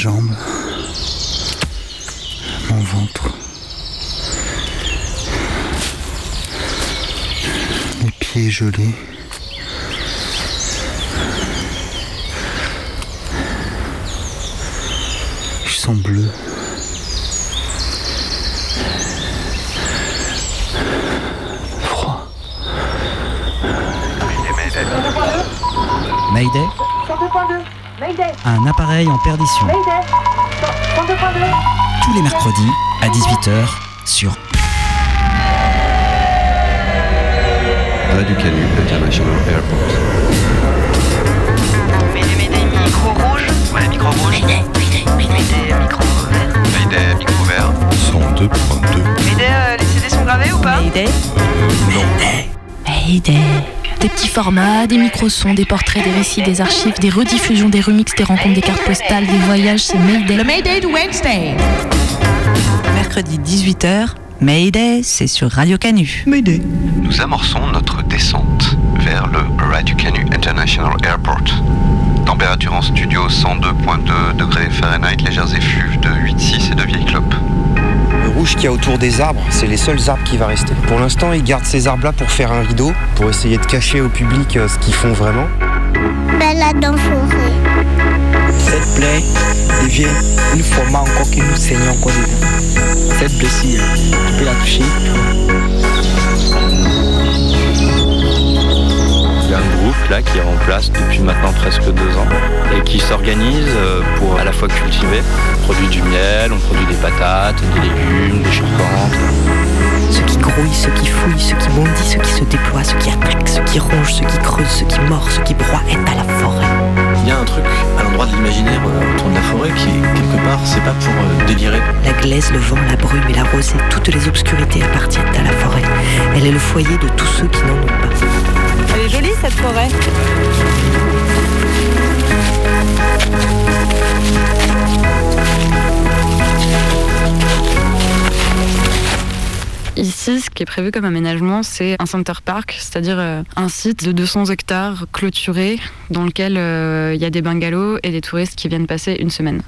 jambes, mon ventre, mes pieds gelés. Je sens bleu. Froid. Mayday. Un appareil en perdition. Tous les mercredis à 18h sur Radio Canut International Airport. Mayday, micro rouge. Ouais, micro rouge. Mayday, micro vert. Mayday, micro vert. 102.2. Mayday, les CD sont gravés ou pas? Mayday. Mayday. Des petits formats, des micro-sons, des portraits, des récits, des archives, des rediffusions, des remixes, des rencontres, des cartes postales, des voyages, c'est Mayday. Le Mayday de Wednesday. Mercredi 18h, Mayday, c'est sur Radio Canut. Mayday. Nous amorçons notre descente vers le Radio Canut International Airport. Température en studio 102.2 degrés Fahrenheit, légères effluves de 8,6 et de vieilles clopes. Le rouge qu'il y a autour des arbres, c'est les seuls arbres qui vont rester. Pour l'instant, ils gardent ces arbres-là pour faire un rideau, pour essayer de cacher au public ce qu'ils font vraiment. Balade en forêt. Cette plaie devient une forme encore qui nous saigne encore dedans. Cette blessure, tu peux la toucher. Il y a un groupe là qui est en place depuis maintenant presque 2 ans et qui s'organise pour à la fois cultiver. On produit du miel, on produit des patates, des légumes, des charpentes. Ceux qui grouillent, ceux qui fouillent, ceux qui bondissent, ceux qui se déploient, ceux qui attaquent, ceux qui rongent, ceux qui creusent, ceux qui mordent, ceux qui broient, aident à la forêt. Il y a un truc à l'endroit de l'imaginaire autour de la forêt qui, quelque part, c'est pas pour délirer. La glaise, le vent, la brume et la rosée, toutes les obscurités appartiennent à la forêt. Elle est le foyer de tous ceux qui n'en ont pas. Elle est jolie cette forêt. Ici, ce qui est prévu comme aménagement, c'est un Center Parcs, c'est-à-dire un site de 200 hectares clôturé dans lequel il y a des bungalows et des touristes qui viennent passer une semaine.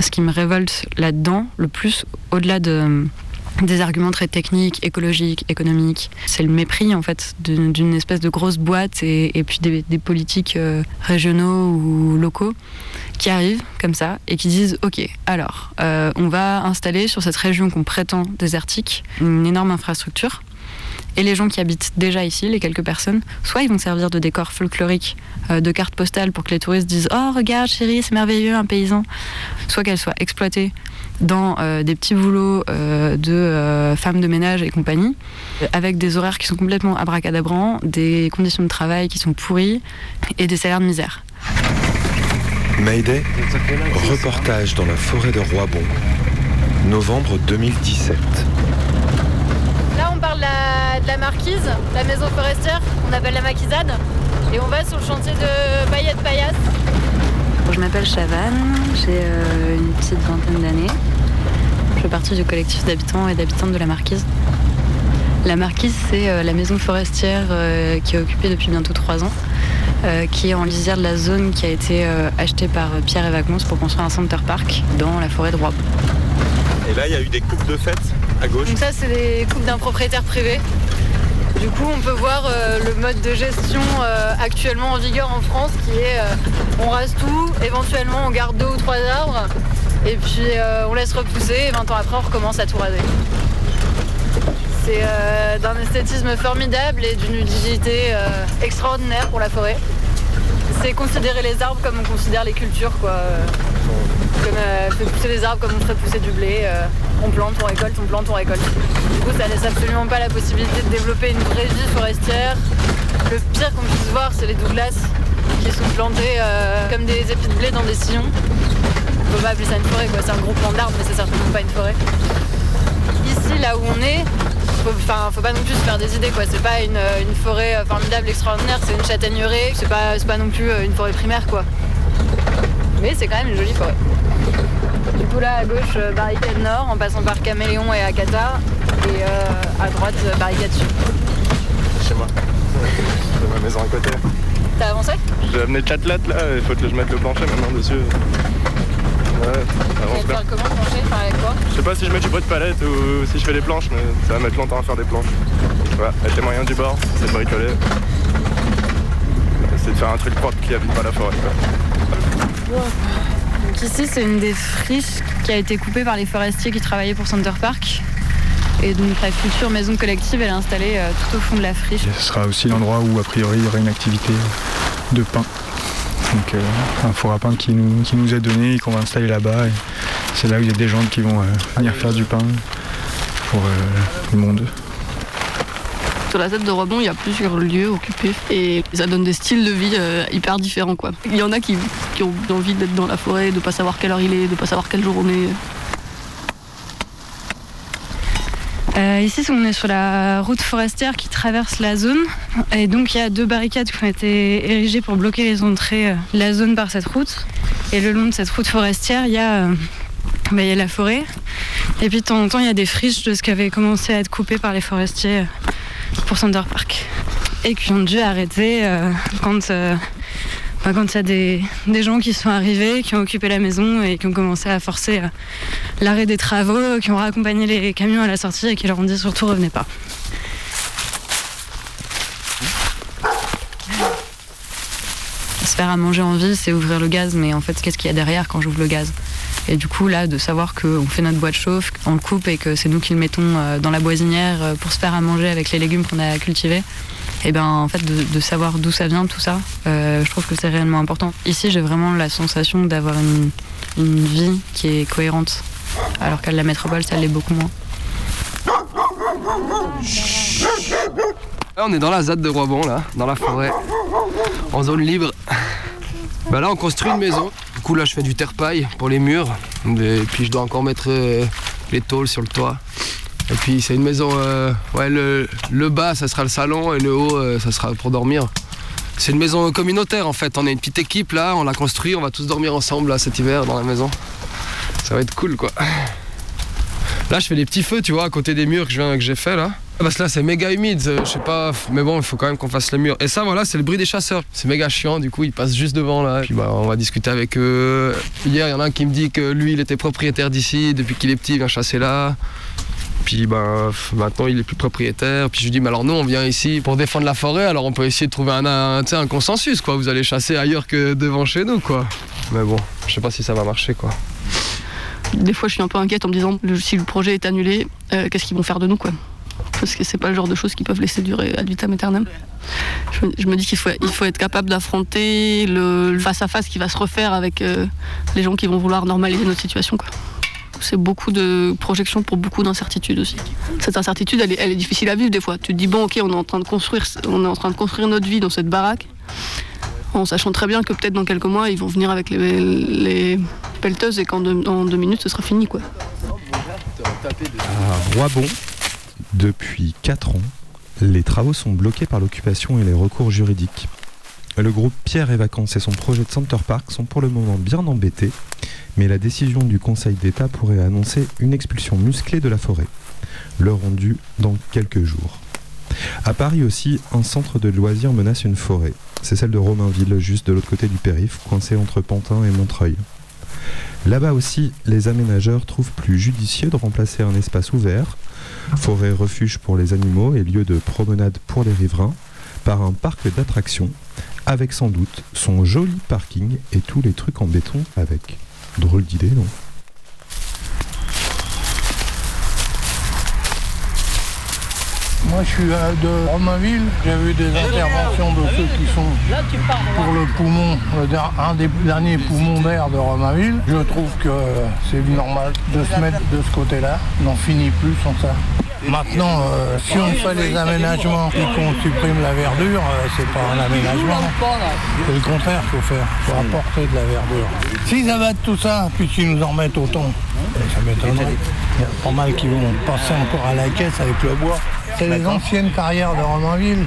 Ce qui me révolte là-dedans le plus, au-delà des arguments très techniques, écologiques, économiques, c'est le mépris en fait d'une espèce de grosse boîte et puis des politiques régionaux ou locaux qui arrivent comme ça et qui disent ok, alors on va installer sur cette région qu'on prétend désertique une énorme infrastructure et les gens qui habitent déjà ici, les quelques personnes, soit ils vont servir de décor folklorique, de carte postale pour que les touristes disent oh regarde chérie c'est merveilleux un paysan, soit qu'elles soient exploitées dans des petits boulots de femmes de ménage et compagnie, avec des horaires qui sont complètement abracadabrants, des conditions de travail qui sont pourries et des salaires de misère. Mayday, reportage dans la forêt de Roybon, novembre 2017. Là on parle de la Marquise, la maison forestière, on appelle la maquisade, et on va sur le chantier de Paillettes-Paillasses. Je m'appelle Chavanne, j'ai une petite vingtaine d'années. Je fais partie du collectif d'habitants et d'habitantes de La Marquise. La Marquise, c'est la maison forestière qui est occupée depuis bientôt 3 ans, qui est en lisière de la zone qui a été achetée par Pierre et Vacances pour construire un Center Parcs dans la forêt de Roybon. Et là, il y a eu des coupes de fête à gauche. Donc ça, c'est des coupes d'un propriétaire privé. Du coup, on peut voir le mode de gestion actuellement en vigueur en France qui est on rase tout, éventuellement on garde 2 ou 3 arbres et puis on laisse repousser et 20 ans après on recommence à tout raser. C'est d'un esthétisme formidable et d'une utilité extraordinaire pour la forêt. C'est considérer les arbres comme on considère les cultures, quoi. Comme fait pousser les arbres comme on ferait pousser du blé, on plante, on récolte, on plante, on récolte. Du coup ça laisse absolument pas la possibilité de développer une vraie vie forestière. Le pire qu'on puisse voir c'est les douglas qui sont plantés comme des épis de blé dans des sillons. On peut pas appeler ça une forêt quoi, c'est un gros plan d'arbres mais c'est certainement pas une forêt. Ici là où on est, faut pas non plus se faire des idées quoi, c'est pas une forêt formidable, extraordinaire, c'est une châtaigneraie, c'est pas non plus une forêt primaire quoi. Mais c'est quand même une jolie forêt. Du coup là à gauche barricade nord en passant par Caméléon et Akata et à droite barricade sud. Chez moi. C'est ma maison à côté. T'as avancé ? J'ai amené le chatelatte là, il faut que je mette le plancher maintenant dessus. Ouais, faire comment plancher, faire avec quoi? Je sais pas si je mets du bruit de palette ou si je fais des planches, mais ça va mettre longtemps à faire des planches. Voilà, avec les moyens du bord, c'est bricolé. C'est de faire un truc propre qui habite pas la forêt. Wow. Donc ici, c'est une des friches qui a été coupée par les forestiers qui travaillaient pour Center Parcs. Et donc la future maison collective, elle est installée tout au fond de la friche. Et ce sera aussi l'endroit où, a priori, il y aura une activité de pain. Donc un four à pain qui nous est donné et qu'on va installer là-bas. Et c'est là où il y a des gens qui vont venir faire du pain pour le monde. Sur la tête de Roybon, il y a plusieurs lieux occupés et ça donne des styles de vie hyper différents, quoi. Il y en a qui ont envie d'être dans la forêt, de pas savoir quelle heure il est, de pas savoir quelle journée. Ici, on est sur la route forestière qui traverse la zone. Et donc, il y a deux barricades qui ont été érigées pour bloquer les entrées de la zone par cette route. Et le long de cette route forestière, il y a la forêt. Et puis, de temps en temps, il y a des friches de ce qui avait commencé à être coupé par les forestiers pour Center Parcs. Et qui ont dû arrêter quand il y a des gens qui sont arrivés, qui ont occupé la maison et qui ont commencé à forcer l'arrêt des travaux, qui ont raccompagné les camions à la sortie et qui leur ont dit surtout revenez pas. Se faire à manger en ville, c'est ouvrir le gaz, mais en fait, qu'est-ce qu'il y a derrière quand j'ouvre le gaz? Et du coup, là, de savoir qu'on fait notre bois de chauffe, on le coupe et que c'est nous qui le mettons dans la boisinière pour se faire à manger avec les légumes qu'on a cultivés, et bien en fait de savoir d'où ça vient tout ça, je trouve que c'est réellement important. Ici j'ai vraiment la sensation d'avoir une vie qui est cohérente, alors qu'à la métropole ça l'est beaucoup moins. Là, on est dans la ZAD de Roybon, là, dans la forêt, en zone libre. Bah là on construit une maison, du coup là je fais du terre-paille pour les murs, et puis je dois encore mettre les tôles sur le toit. Et puis c'est une maison, le bas ça sera le salon et le haut ça sera pour dormir. C'est une maison communautaire en fait, on est une petite équipe là, on l'a construit, on va tous dormir ensemble là cet hiver dans la maison. Ça va être cool quoi. Là je fais des petits feux tu vois à côté des murs que j'ai fait là. Parce que là c'est méga humide, je sais pas, mais bon il faut quand même qu'on fasse les murs. Et ça voilà c'est le bruit des chasseurs, c'est méga chiant du coup ils passent juste devant là. Et puis bah on va discuter avec eux. Hier il y en a un qui me dit que lui il était propriétaire d'ici, depuis qu'il est petit il vient chasser là. Puis ben, maintenant il est plus propriétaire, puis je lui dis mais alors nous on vient ici pour défendre la forêt, alors on peut essayer de trouver un consensus quoi, vous allez chasser ailleurs que devant chez nous quoi. Mais bon, je sais pas si ça va marcher quoi. Des fois je suis un peu inquiète en me disant si le projet est annulé, qu'est-ce qu'ils vont faire de nous quoi. Parce que c'est pas le genre de choses qu'ils peuvent laisser durer ad vitam aeternam. Je me dis qu'il faut être capable d'affronter le face-à-face qui va se refaire avec les gens qui vont vouloir normaliser notre situation quoi. C'est beaucoup de projections pour beaucoup d'incertitudes aussi. Cette incertitude, elle est difficile à vivre des fois. Tu te dis bon, ok, on est en train de construire notre vie dans cette baraque, en sachant très bien que peut-être dans quelques mois ils vont venir avec les pelleteuses et qu'en deux minutes ce sera fini quoi. À Roybon, depuis 4 ans, les travaux sont bloqués par l'occupation et les recours juridiques. Le groupe Pierre et Vacances et son projet de Center Parcs sont pour le moment bien embêtés, mais la décision du Conseil d'État pourrait annoncer une expulsion musclée de la forêt. Le rendu dans quelques jours. À Paris aussi, un centre de loisirs menace une forêt. C'est celle de Romainville, juste de l'autre côté du périph', coincée entre Pantin et Montreuil. Là-bas aussi, les aménageurs trouvent plus judicieux de remplacer un espace ouvert, forêt refuge pour les animaux et lieu de promenade pour les riverains, par un parc d'attractions, avec sans doute son joli parking et tous les trucs en béton avec. Drôle d'idée, non? Moi, je suis de Romainville. J'ai vu des interventions de ceux qui sont pour le poumon, un des derniers poumons d'air de Romainville. Je trouve que c'est normal de se mettre de ce côté-là. N'en finit plus sans ça. Maintenant, si on fait les aménagements et qu'on supprime la verdure, c'est pas un aménagement. C'est le contraire qu'il faut faire. Il faut apporter de la verdure. S'ils abattent tout ça, puis qu'ils nous en mettent autant, ça m'étonnerait. Il y a pas mal qui vont passer encore à la caisse avec le bois. C'est les anciennes carrières de Romainville.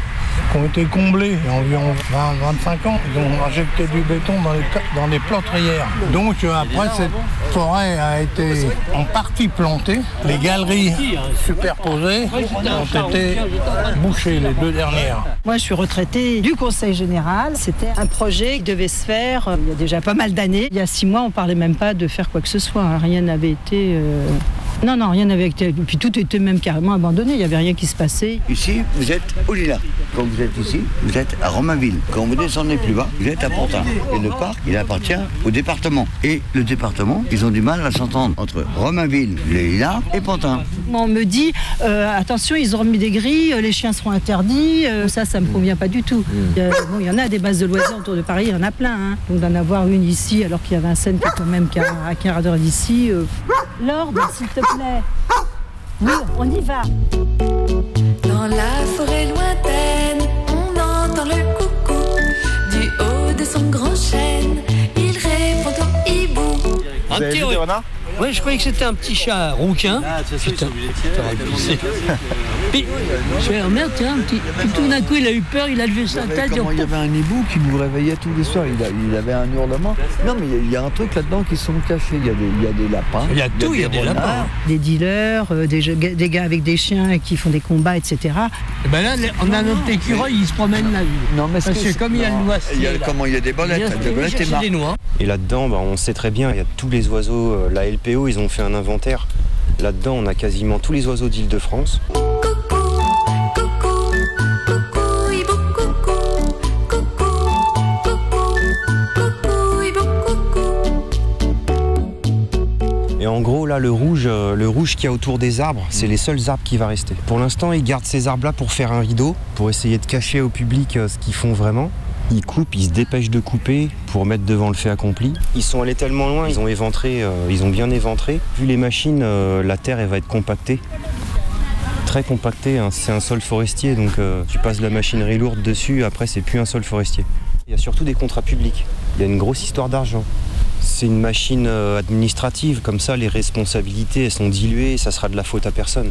qui ont été comblés il y a environ 20-25 ans. Ils ont injecté du béton dans les plâtrières. Donc après, cette forêt a été en partie plantée. Les galeries superposées ont été bouchées, les deux dernières. Moi, je suis retraitée du Conseil général. C'était un projet qui devait se faire il y a déjà pas mal d'années. Il y a 6 mois, on ne parlait même pas de faire quoi que ce soit. Rien n'avait été... Non, rien n'avait été... Puis tout était même carrément abandonné, il n'y avait rien qui se passait. Ici, vous êtes au Lila. Quand vous êtes ici, vous êtes à Romainville. Quand vous descendez plus bas, vous êtes à Pantin. Et le parc, il appartient au département. Et le département, ils ont du mal à s'entendre entre Romainville, les Lilas et Pantin. On me dit, attention, ils ont remis des grilles, les chiens seront interdits. Ça ne me convient pas du tout. Il y en a des bases de loisirs autour de Paris, il y en a plein. Hein. Donc d'en avoir une ici, alors qu'il y a Vincennes qui est quand même à 15 heures d'ici. L'ordre, s'il te plaît. Oui, on y va. Dans la forêt lointaine, on entend le coucou. Du haut de son grand chêne, il répond au hibou. Un petit renard ? Oui, je croyais que c'était un petit chat rouquin. Putain, puis, je fais, merde, tiens, tout d'un coup, il a eu peur, il a levé sa tête. Il y avait un hibou qui nous réveillait tous les soirs. Il avait un hurlement. Non, mais il y a un truc là-dedans qui sont cachés. Il y a des lapins. Il y a tout, il y a des lapins. Des dealers, des gars avec des chiens qui font des combats, etc. Et ben là, on a notre écureuil, il se promène la vie. Non, mais parce que comme il y a le noisier. Comment il y a des bolettes. Et là-dedans, on sait très bien, il y a tous les oiseaux, la LPO, ils ont fait un inventaire. Là-dedans, on a quasiment tous les oiseaux d'Île-de-France. Et en gros, là, le rouge qu'il y a autour des arbres, c'est les seuls arbres qui vont rester. Pour l'instant, ils gardent ces arbres-là pour faire un rideau, pour essayer de cacher au public ce qu'ils font vraiment. Ils coupent, ils se dépêchent de couper pour mettre devant le fait accompli. Ils sont allés tellement loin, ils ont bien éventré. Vu les machines, la terre elle va être compactée. Très compactée, hein. C'est un sol forestier, donc tu passes de la machinerie lourde dessus, après c'est plus un sol forestier. Il y a surtout des contrats publics, il y a une grosse histoire d'argent. C'est une machine administrative, comme ça les responsabilités elles sont diluées, ça sera de la faute à personne.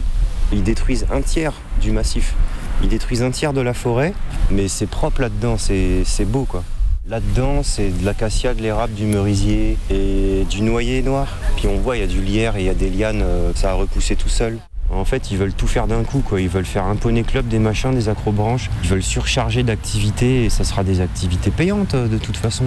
Ils détruisent un tiers du massif. Ils détruisent un tiers de la forêt, mais c'est propre là-dedans, c'est beau quoi. Là-dedans, c'est de l'acacia, de l'érable, du merisier et du noyer noir. Puis on voit, il y a du lierre et il y a des lianes, ça a repoussé tout seul. En fait, ils veulent tout faire d'un coup, quoi. Ils veulent faire un poney club, des machins, des acrobranches. Ils veulent surcharger d'activités et ça sera des activités payantes de toute façon.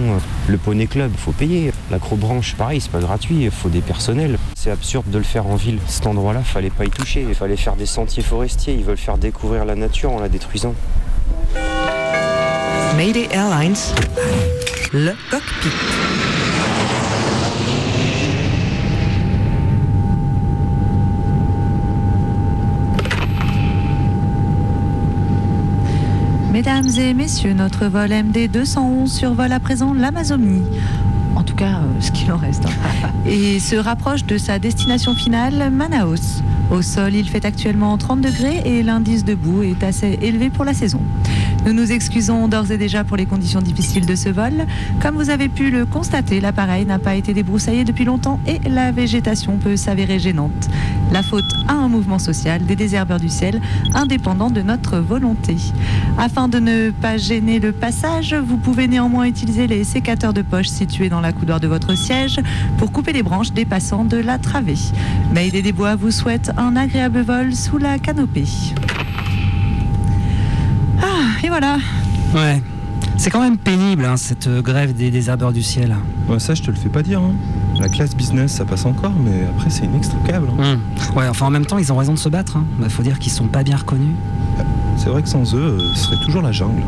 Le poney club, faut payer. L'acrobranche, pareil, c'est pas gratuit, il faut des personnels. C'est absurde de le faire en ville. Cet endroit-là, fallait pas y toucher. Il fallait faire des sentiers forestiers. Ils veulent faire découvrir la nature en la détruisant. Mayday Airlines, le cockpit. Mesdames et messieurs, notre vol MD211 survole à présent l'Amazonie, en tout cas ce qu'il en reste, hein. Et se rapproche de sa destination finale, Manaus. Au sol, il fait actuellement 30 degrés et l'indice de boue est assez élevé pour la saison. Nous nous excusons d'ores et déjà pour les conditions difficiles de ce vol. Comme vous avez pu le constater, l'appareil n'a pas été débroussaillé depuis longtemps et la végétation peut s'avérer gênante. La faute à un mouvement social des désherbeurs du ciel, indépendant de notre volonté. Afin de ne pas gêner le passage, vous pouvez néanmoins utiliser les sécateurs de poche situés dans la coudoir de votre siège pour couper les branches dépassant de la travée. Mayday des Bois vous souhaite un agréable vol sous la canopée. Ah, et voilà. Ouais, c'est quand même pénible, hein, cette grève des désherbeurs du ciel. Ouais, ça, je te le fais pas dire, hein. La classe business, ça passe encore, mais après, c'est inextricable. Hein. Mmh. Ouais, enfin, en même temps, ils ont raison de se battre. Hein. Bah, faut dire qu'ils sont pas bien reconnus. C'est vrai que sans eux, ce serait toujours la jungle.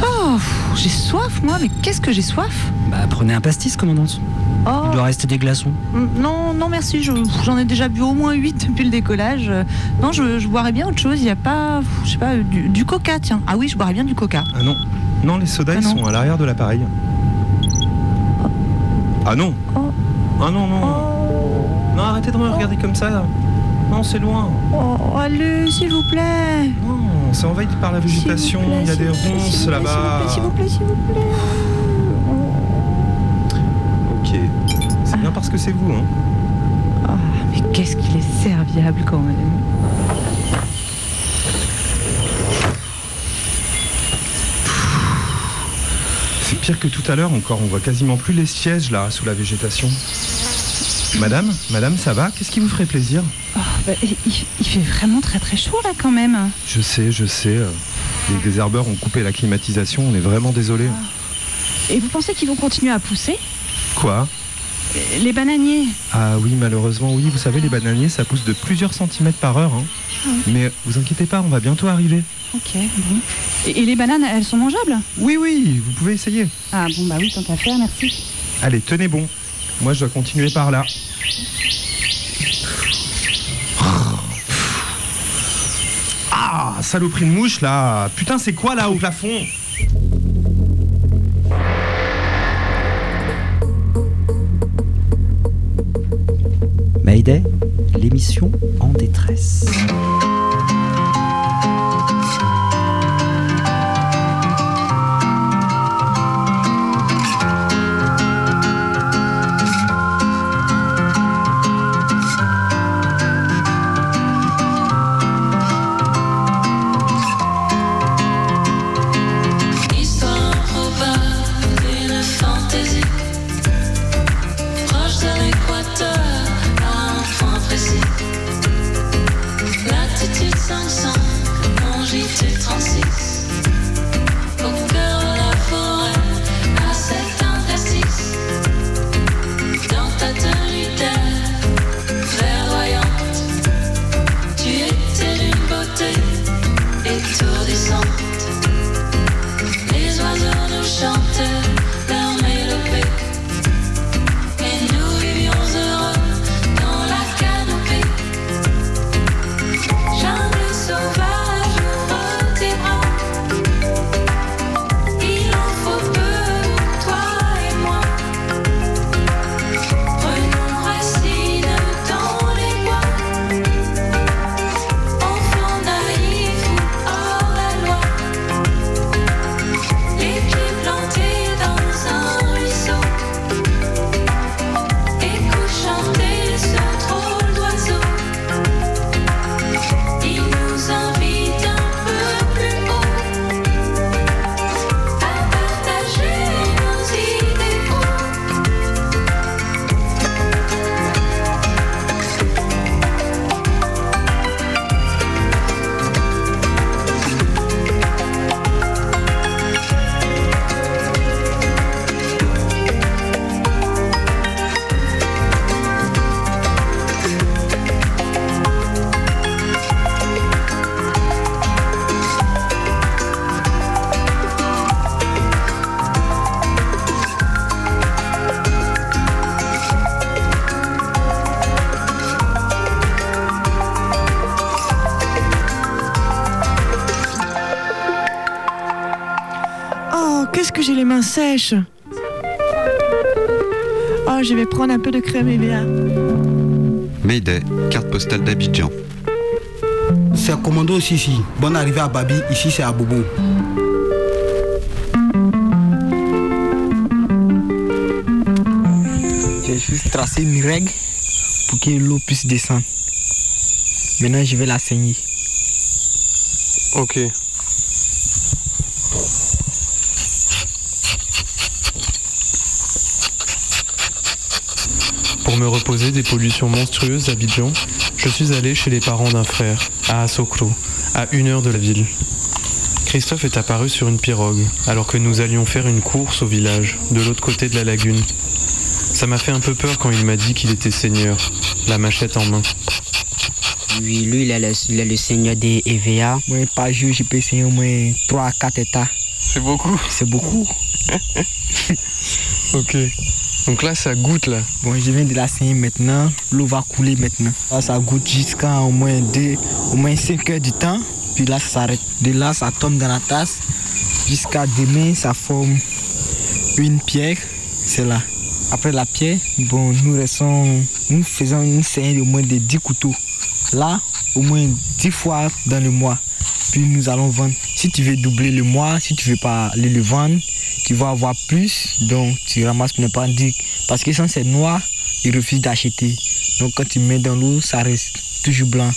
Oh, j'ai soif, moi, mais qu'est-ce que j'ai soif ? Bah, prenez un pastis, commandante. Oh. Il doit rester des glaçons. Non, merci, j'en ai déjà bu au moins 8 depuis le décollage. Non, je boirais bien autre chose, il n'y a pas, je sais pas, du coca, tiens. Ah oui, je boirais bien du coca. Ah non, non, les sodas, ils sont à l'arrière de l'appareil. Ah non. Oh. Ah non, non. Oh. Non, arrêtez de me regarder comme ça. Là. Non, c'est loin. Oh, allez, s'il vous plaît. Non, c'est envahi par la végétation. Plaît, il y a des ronces là-bas. S'il vous plaît, s'il vous plaît. Ok. C'est bien parce que c'est vous, hein. Ah, oh, mais qu'est-ce qu'il est serviable quand même. C'est pire que tout à l'heure encore, on voit quasiment plus les sièges là, sous la végétation. Madame, ça va? Qu'est-ce qui vous ferait plaisir? Il fait vraiment très très chaud là quand même. Je sais. Les désherbeurs ont coupé la climatisation, on est vraiment désolés. Et vous pensez qu'ils vont continuer à pousser? Quoi? Les bananiers. Ah oui, malheureusement, oui. Vous savez, les bananiers, ça pousse de plusieurs centimètres par heure. Oui. Mais vous inquiétez pas, on va bientôt arriver. Ok, bon. Et les bananes, elles sont mangeables? Oui, vous pouvez essayer. Ah bon, bah oui, tant qu'à faire, merci. Allez, tenez bon. Moi, je dois continuer par là. Ah, saloperie de mouche, là. Putain, c'est quoi, là, au plafond? Mayday, l'émission en détresse. Les mains sèches. Oh, je vais prendre un peu de crème EVA. Mayday, carte postale d'Abidjan. C'est un commando aussi ici. Bonne arrivée à Babi, ici c'est à Bobo. J'ai juste tracé une règle pour que l'eau puisse descendre. Maintenant je vais la saigner. Ok. Pour me reposer des pollutions monstrueuses à Abidjan, je suis allé chez les parents d'un frère, à Assokro, à 1 heure de la ville. Christophe est apparu sur une pirogue, alors que nous allions faire une course au village, de l'autre côté de la lagune. Ça m'a fait un peu peur quand il m'a dit qu'il était seigneur, la machette en main. Oui, lui, il est le seigneur des EVA. Moi, par jour, je peux saigner au moins 3 à 4 états. C'est beaucoup. Ok. Donc là, ça goutte là. Bon, je viens de la saigner maintenant. L'eau va couler maintenant. Là, ça goutte jusqu'à au moins 5 heures du temps. Puis là, ça s'arrête. De là, ça tombe dans la tasse. Jusqu'à demain, ça forme une pierre. C'est là. Après la pierre, bon, nous faisons une saignée d'au moins de 10 couteaux. Là, au moins 10 fois dans le mois. Puis nous allons vendre. Si tu veux doubler le mois, si tu veux pas aller le vendre, tu vas avoir plus, donc tu ramasses pour ne pas dire. Parce que sans c'est noir, ils refusent d'acheter. Donc quand tu mets dans l'eau, ça reste toujours blanc,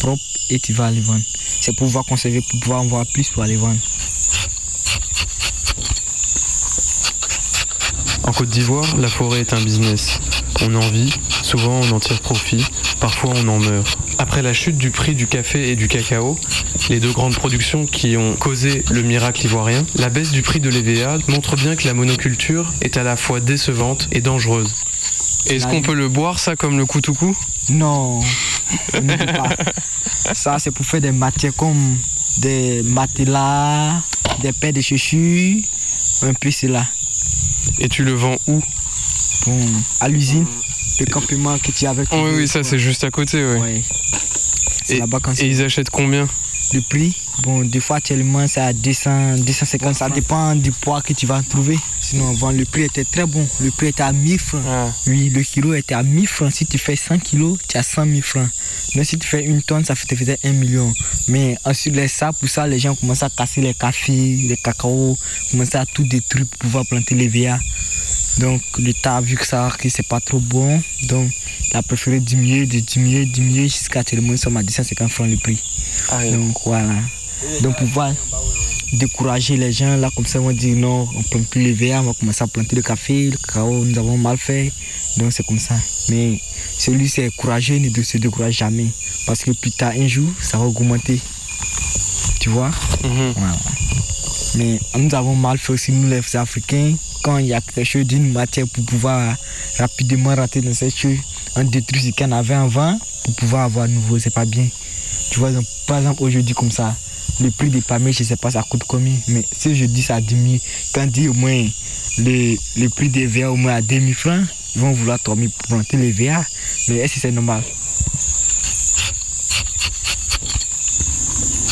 propre, et tu vas aller vendre. C'est pour pouvoir conserver, pour pouvoir en voir plus pour aller vendre. En Côte d'Ivoire, la forêt est un business. On en vit, souvent on en tire profit, parfois on en meurt. Après la chute du prix du café et du cacao, les deux grandes productions qui ont causé le miracle ivoirien, la baisse du prix de l'EVA montre bien que la monoculture est à la fois décevante et dangereuse. Est-ce qu'on peut le boire, ça, comme le koutoukou ? Non, on ne peut pas. Ça, c'est pour faire des matières comme des matelas, des paires de chaussures, un peu cela. Et tu le vends où ? Bon, à l'usine, le campement que tu as avec toi. Oui, ça, c'est juste à côté, oui. Ouais. C'est là-bas quand c'est. Et ils achètent combien ? Le prix ? Bon, des fois, actuellement, c'est à 200, 250, ça dépend du poids que tu vas trouver. Sinon, bon, le prix était très bon. Le prix était à 1000 francs. Ah. Oui, le kilo était à 1000 francs. Si tu fais 100 kilos, tu as 100 000 francs. Donc, si tu fais une tonne, ça te faisait 1 million. Mais ensuite, pour ça, les gens commençaient à casser les cafés, les cacaos, commençaient à tout détruire pour pouvoir planter les VA. Donc, l'État a vu que c'est pas trop bon. Donc, il a préféré diminuer jusqu'à tellement nous sommes à 250 francs le prix. Ah, donc, voilà. Donc, pour pouvoir décourager les gens, là, comme ça, on dit non, on ne plante plus les verres, on va commencer à planter le café, le cacao, nous avons mal fait. Donc, c'est comme ça. Mais celui qui est courageux ne se décourage jamais. Parce que plus tard, un jour, ça va augmenter. Tu vois ? Mm-hmm. Voilà. Mais nous avons mal fait aussi, nous, les Africains, quand il y a quelque chose d'une matière pour pouvoir rapidement rater dans cette chose, on détruit ce qu'on avait avant pour pouvoir avoir nouveau. C'est pas bien. Tu vois, donc, par exemple, aujourd'hui, comme ça, le prix des palmiers, je ne sais pas ça coûte combien, mais si je dis ça diminue, quand dit au moins le prix des VA au moins à 2000 francs, ils vont vouloir tomber pour planter les VA, mais est-ce que c'est normal?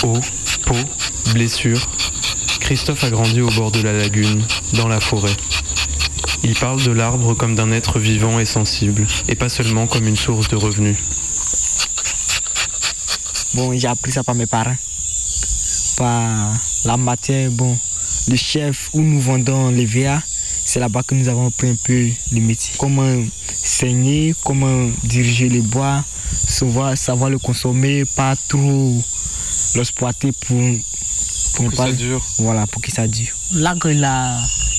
Eau, peau, blessure. Christophe a grandi au bord de la lagune, dans la forêt. Il parle de l'arbre comme d'un être vivant et sensible, et pas seulement comme une source de revenus. Bon, j'ai appris ça par mes parents. La matière, bon, le chef où nous vendons les VA, c'est là-bas que nous avons appris un peu le métier. Comment saigner, comment diriger les bois, savoir le consommer, pas trop l'exploiter pour que ça dure. Voilà, pour que ça dure. L'agre là,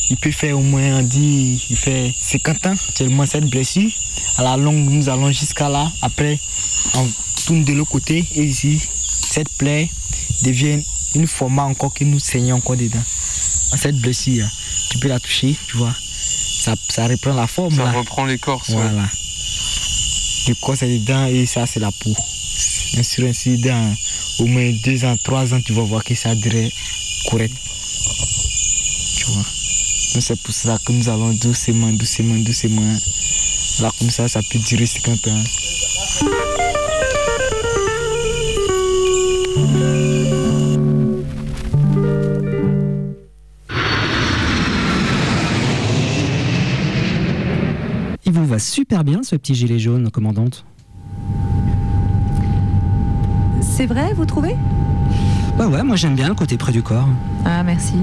il peut faire au moins, on dit, il fait 50 ans, tellement cette blessure. À la longue, nous allons jusqu'à là. Après, on tourne de l'autre côté et ici, cette plaie devient une format encore que nous saignons encore dedans. Cette blessure, tu peux la toucher, tu vois. Ça reprend la forme. Ça là. Reprend l'écorce. Voilà. Ouais. L'écorce est dedans et ça, c'est la peau. Ainsi, dans au moins 2 ans, 3 ans, tu vas voir que ça dirait correct. Tu vois. Donc, c'est pour ça que nous allons doucement. Là, comme ça peut durer 50 ans. Super bien ce petit gilet jaune, commandante. C'est vrai, vous trouvez ? Bah ouais, moi j'aime bien le côté près du corps. Ah merci.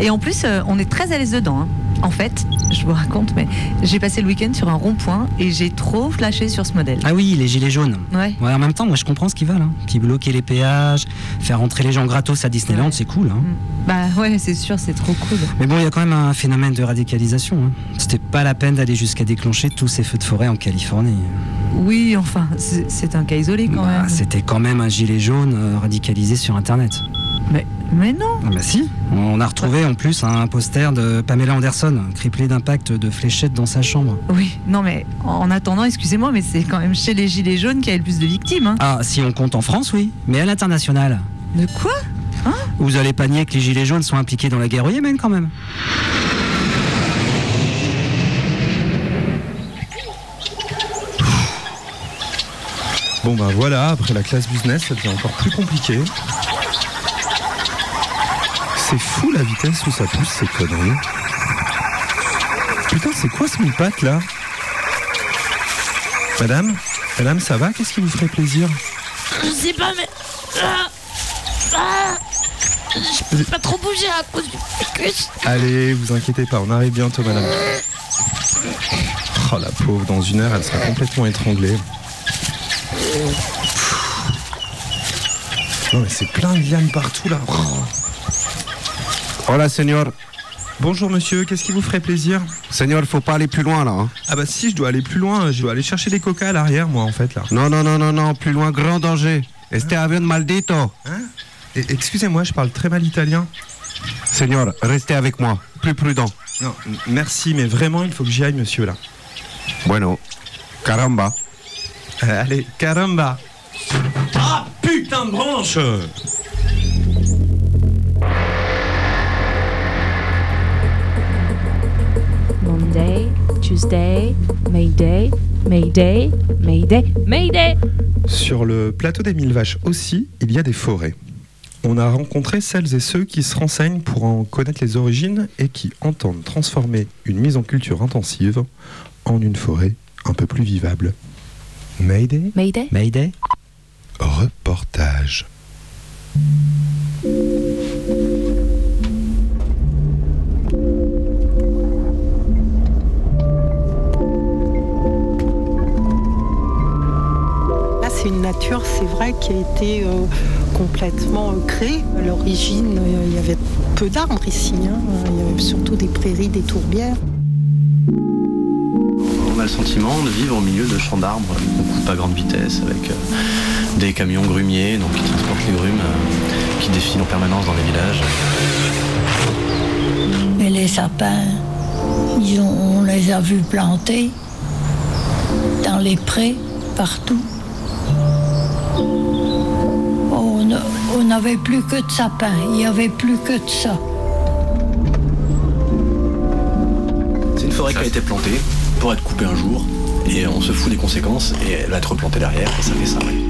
Et en plus, on est très à l'aise dedans. Hein. En fait, je vous raconte, mais j'ai passé le week-end sur un rond-point et j'ai trop flashé sur ce modèle. Ah oui, les gilets jaunes. Ouais, en même temps, moi je comprends ce qu'ils veulent. Hein. Qui bloquer les péages, faire rentrer les gens gratos à Disneyland, ouais. C'est cool. Hein. Bah ouais, c'est sûr, c'est trop cool. Mais bon, il y a quand même un phénomène de radicalisation. Hein. C'était pas la peine d'aller jusqu'à déclencher tous ces feux de forêt en Californie. Oui, enfin, c'est un cas isolé quand même. C'était quand même un gilet jaune radicalisé sur Internet. Mais non. Ah bah si. On a retrouvé en plus un poster de Pamela Anderson, criblé d'impact de fléchettes dans sa chambre. Oui, non mais en attendant, excusez-moi, mais c'est quand même chez les gilets jaunes qu'il y a le plus de victimes. Hein. Ah, si on compte en France, oui, mais à l'international. De quoi ? Hein ? Vous allez pas nier que les gilets jaunes sont impliqués dans la guerre au Yémen quand même. Bon bah voilà, après la classe business, ça devient encore plus compliqué. C'est fou la vitesse où ça pousse ces conneries. Putain, c'est quoi ce mille-pattes là ? Madame, ça va ? Qu'est-ce qui vous ferait plaisir ? Je sais pas, mais... je peux pas trop bouger à cause du ficus. Allez, vous inquiétez pas, on arrive bientôt, madame. Oh la pauvre, dans 1 heure, elle sera complètement étranglée. Non mais c'est plein de lianes partout là. Hola, señor. Bonjour monsieur, qu'est-ce qui vous ferait plaisir ? Seigneur, il faut pas aller plus loin là. Hein. Ah bah si, je dois aller plus loin, je dois aller chercher des coca à l'arrière moi en fait là. Non, plus loin, grand danger. Este avion maldito. Hein ? Excusez-moi, je parle très mal italien. Seigneur, restez avec moi, plus prudent. Non, merci, mais vraiment, il faut que j'y aille monsieur là. Bueno, caramba. Allez, caramba. Ah putain de branche ! Monday, Tuesday, Mayday, Mayday, Mayday, Mayday. Sur le plateau des Millevaches aussi, il y a des forêts. On a rencontré celles et ceux qui se renseignent pour en connaître les origines et qui entendent transformer une mise en culture intensive en une forêt un peu plus vivable. Mayday, Mayday, Mayday. Reportage. C'est une nature, c'est vrai, qui a été complètement créée. À l'origine, il y avait peu d'arbres ici. Hein. Il y avait surtout des prairies, des tourbières. On a le sentiment de vivre au milieu de champs d'arbres, beaucoup à grande vitesse, avec des camions grumiers donc, qui transportent les grumes, qui défilent en permanence dans les villages. Et les sapins, on les a vus plantés dans les prés, partout. On n'avait plus que de sapins, il n'y avait plus que de ça. C'est une forêt qui a été plantée pour être coupée un jour, et on se fout des conséquences, et elle va être replantée derrière, et ça fait ça, oui.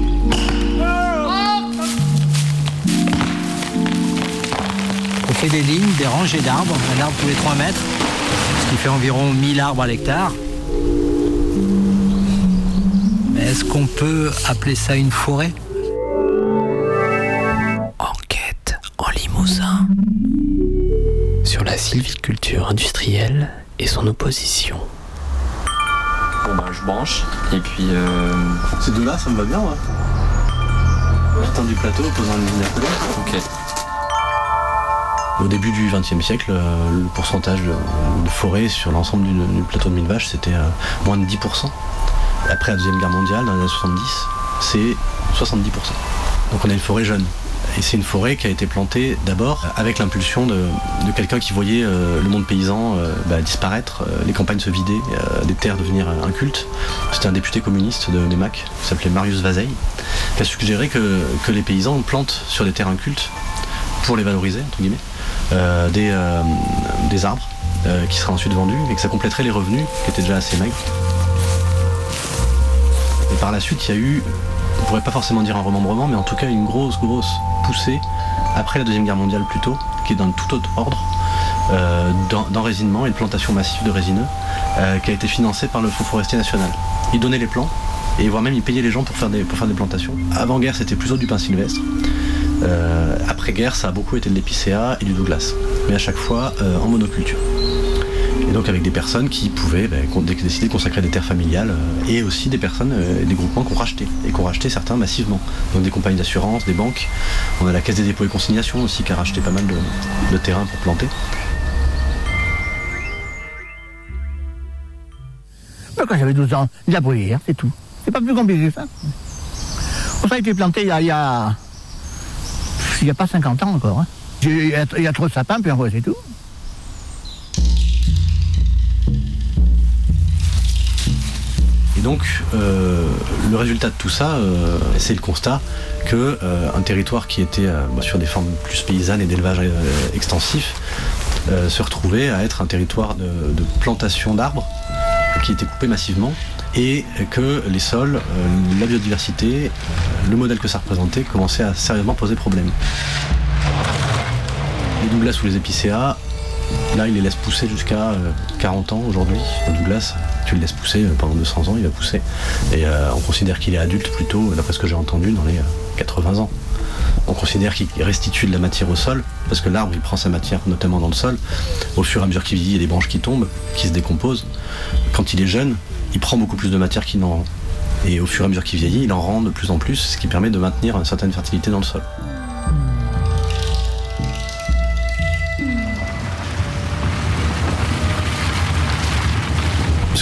On fait des lignes, des rangées d'arbres, un arbre tous les 3 mètres, ce qui fait environ 1000 arbres à l'hectare. Mais est-ce qu'on peut appeler ça une forêt ? Sur la sylviculture industrielle et son opposition. Bon ben je branche et puis ces deux là ça me va bien ouais. Putain du plateau posant une ligne à couleur. Ok. Au début du XXe siècle, le pourcentage de forêt sur l'ensemble du plateau de Millevaches c'était moins de 10%. Après la Deuxième Guerre mondiale, dans les années 70, c'est 70%. Donc on a une forêt jeune. Et c'est une forêt qui a été plantée d'abord avec l'impulsion de quelqu'un qui voyait le monde paysan disparaître, les campagnes se vider, des terres devenir un culte. C'était un député communiste de NEMAC, qui s'appelait Marius Vazeille, qui a suggéré que les paysans plantent sur des terres incultes, pour les valoriser, entre guillemets, des arbres qui seraient ensuite vendus et que ça compléterait les revenus, qui étaient déjà assez maigres. Et par la suite, il y a eu... On ne pourrait pas forcément dire un remembrement, mais en tout cas une grosse poussée, après la Deuxième Guerre mondiale plutôt, qui est d'un tout autre ordre, d'enraisinement et de plantation massive de résineux, qui a été financée par le Fonds forestier national. Ils donnaient les plans, et voire même ils payaient les gens pour faire des plantations. Avant-guerre, c'était plutôt du pin sylvestre. Après-guerre, ça a beaucoup été de l'épicéa et du douglas, mais à chaque fois en monoculture. Et donc avec des personnes qui pouvaient décider de consacrer des terres familiales et aussi des personnes, des groupements qu'on rachetait certains massivement. Donc des compagnies d'assurance, des banques, on a la Caisse des dépôts et consignations aussi qui a racheté pas mal de terrain pour planter. Quand j'avais 12 ans, de la bruyère, c'est tout. C'est pas plus compliqué ça. Ça a été planté il y a pas 50 ans encore. Hein. Il y a trop de sapins, puis en vrai c'est tout. Et donc, le résultat de tout ça, c'est le constat qu'un territoire qui était sur des formes plus paysannes et d'élevage extensif se retrouvait à être un territoire de plantation d'arbres qui était coupé massivement et que les sols, la biodiversité, le modèle que ça représentait commençait à sérieusement poser problème. Les douglas ou les épicéas, là, il les laisse pousser jusqu'à 40 ans aujourd'hui. Le douglas, tu le laisses pousser pendant 200 ans, il va pousser. Et on considère qu'il est adulte plutôt, d'après ce que j'ai entendu, dans les 80 ans. On considère qu'il restitue de la matière au sol, parce que l'arbre, il prend sa matière, notamment dans le sol. Au fur et à mesure qu'il vieillit, il y a des branches qui tombent, qui se décomposent. Quand il est jeune, il prend beaucoup plus de matière qu'il n'en rend. Et au fur et à mesure qu'il vieillit, il en rend de plus en plus, ce qui permet de maintenir une certaine fertilité dans le sol.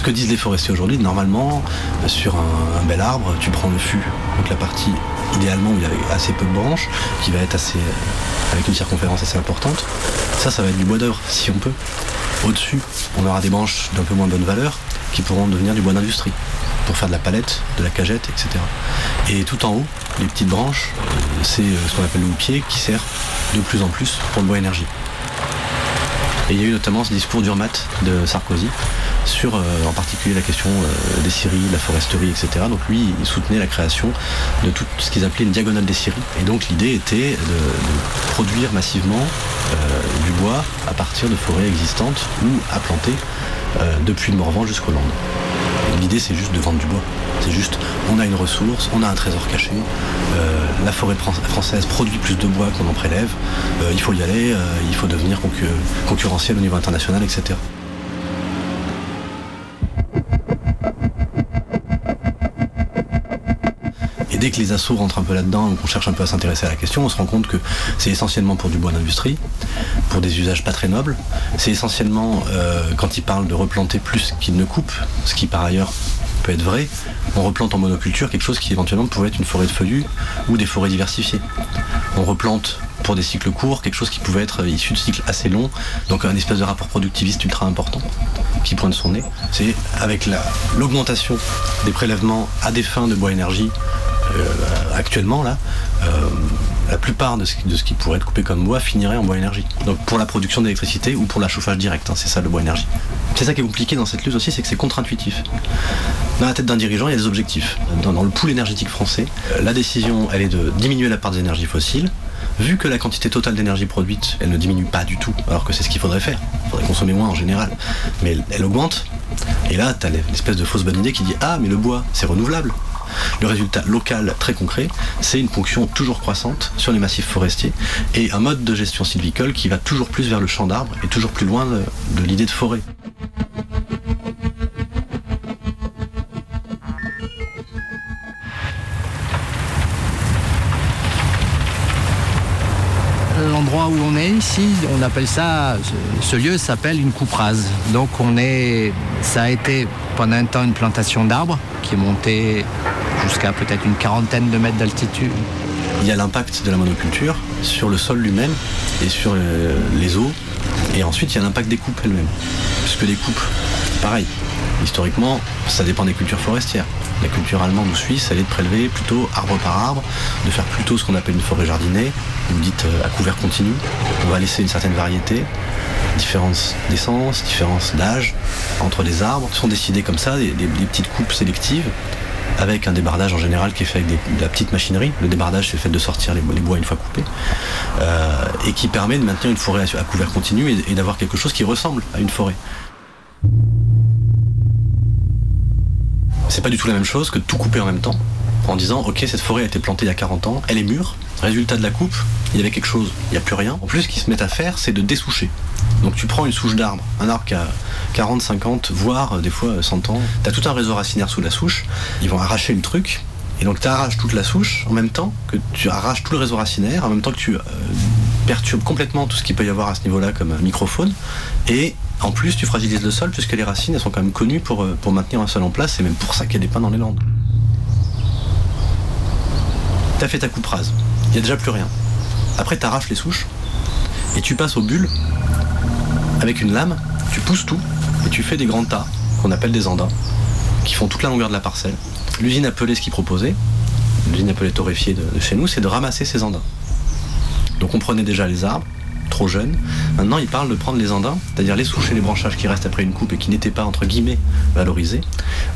que disent les forestiers aujourd'hui, normalement, sur un bel arbre, tu prends le fût, donc la partie idéalement où il y a assez peu de branches, qui va être assez, avec une circonférence assez importante. Ça va être du bois d'œuvre, si on peut. Au-dessus, on aura des branches d'un peu moins bonne valeur, qui pourront devenir du bois d'industrie, pour faire de la palette, de la cagette, etc. Et tout en haut, les petites branches, c'est ce qu'on appelle le houppier, qui sert de plus en plus pour le bois énergie. Et il y a eu notamment ce discours d'Urmat de Sarkozy sur en particulier la question des scieries, de la foresterie, etc. Donc lui, il soutenait la création de tout ce qu'ils appelaient une diagonale des scieries. Et donc l'idée était de produire massivement du bois à partir de forêts existantes ou à planter depuis le Morvan jusqu'aux Landes. L'idée, c'est juste de vendre du bois. C'est juste, on a une ressource, on a un trésor caché, la forêt française produit plus de bois qu'on en prélève, il faut y aller, il faut devenir concurrentiel au niveau international, etc. Et dès que les assos rentrent un peu là-dedans, ou qu'on cherche un peu à s'intéresser à la question, on se rend compte que c'est essentiellement pour du bois d'industrie, pour des usages pas très nobles. C'est essentiellement, quand ils parlent de replanter plus qu'ils ne coupent, ce qui par ailleurs peut être vrai, on replante en monoculture quelque chose qui éventuellement pourrait être une forêt de feuillus ou des forêts diversifiées. On replante pour des cycles courts, quelque chose qui pouvait être issu de cycles assez longs, donc un espèce de rapport productiviste ultra important qui pointe son nez. C'est avec l'augmentation des prélèvements à des fins de bois énergie, actuellement là, la plupart de ce qui pourrait être coupé comme bois finirait en bois énergie. Donc pour la production d'électricité ou pour la chauffage direct, hein, c'est ça le bois énergie. C'est ça qui est compliqué dans cette lutte aussi, c'est que c'est contre-intuitif. Dans la tête d'un dirigeant, il y a des objectifs. Dans le pool énergétique français, la décision, elle est de diminuer la part des énergies fossiles. Vu que la quantité totale d'énergie produite, elle ne diminue pas du tout, alors que c'est ce qu'il faudrait faire. Il faudrait consommer moins en général. Mais elle augmente. Et là, t'as l'espèce de fausse bonne idée qui dit « Ah, mais le bois, c'est renouvelable ». Le résultat local très concret, c'est une ponction toujours croissante sur les massifs forestiers et un mode de gestion sylvicole qui va toujours plus vers le champ d'arbres et toujours plus loin de l'idée de forêt. L'endroit où on est ici, on appelle ça, ce lieu s'appelle une coupe rase. Donc ça a été pendant un temps une plantation d'arbres qui est montée jusqu'à peut-être une quarantaine de mètres d'altitude. Il y a l'impact de la monoculture sur le sol lui-même et sur les eaux. Et ensuite, il y a l'impact des coupes elles-mêmes. Puisque les coupes, pareil, historiquement, ça dépend des cultures forestières. La culture allemande ou suisse, elle est de prélever plutôt arbre par arbre, de faire plutôt ce qu'on appelle une forêt jardinée, une dite à couvert continu. On va laisser une certaine variété, différence d'essence, différence d'âge entre les arbres. Ils sont décidés comme ça, des petites coupes sélectives, avec un débardage en général qui est fait avec de la petite machinerie. Le débardage, c'est le fait de sortir les bois une fois coupés, et qui permet de maintenir une forêt à couvert continu et d'avoir quelque chose qui ressemble à une forêt. C'est pas du tout la même chose que de tout couper en même temps, en disant ok, cette forêt a été plantée il y a 40 ans, elle est mûre, résultat de la coupe, il y avait quelque chose, il n'y a plus rien. En plus, ce qu'ils se mettent à faire, c'est de dessoucher. Donc tu prends une souche d'arbre, un arbre qui a 40, 50, voire des fois 100 ans, t'as tout un réseau racinaire sous la souche, ils vont arracher le truc, et donc t'arraches toute la souche en même temps que tu arraches tout le réseau racinaire, en même temps que tu perturbes complètement tout ce qu'il peut y avoir à ce niveau-là comme microfaune, et en plus tu fragilises le sol puisque les racines elles sont quand même connues pour maintenir un sol en place, c'est même pour ça qu'il y a des pins dans les Landes. T'as fait ta coupe rase, il n'y a déjà plus rien. Après t'arraches les souches, et tu passes aux bulles. Avec une lame, tu pousses tout et tu fais des grands tas, qu'on appelle des andas, qui font toute la longueur de la parcelle. L'usine appelée, ce qu'ils proposait, l'usine appelée torréfiée de chez nous, c'est de ramasser ces andas. Donc on prenait déjà les arbres, trop jeunes. Maintenant, ils parlent de prendre les andas, c'est-à-dire les souches et les branchages qui restent après une coupe et qui n'étaient pas, entre guillemets, valorisés.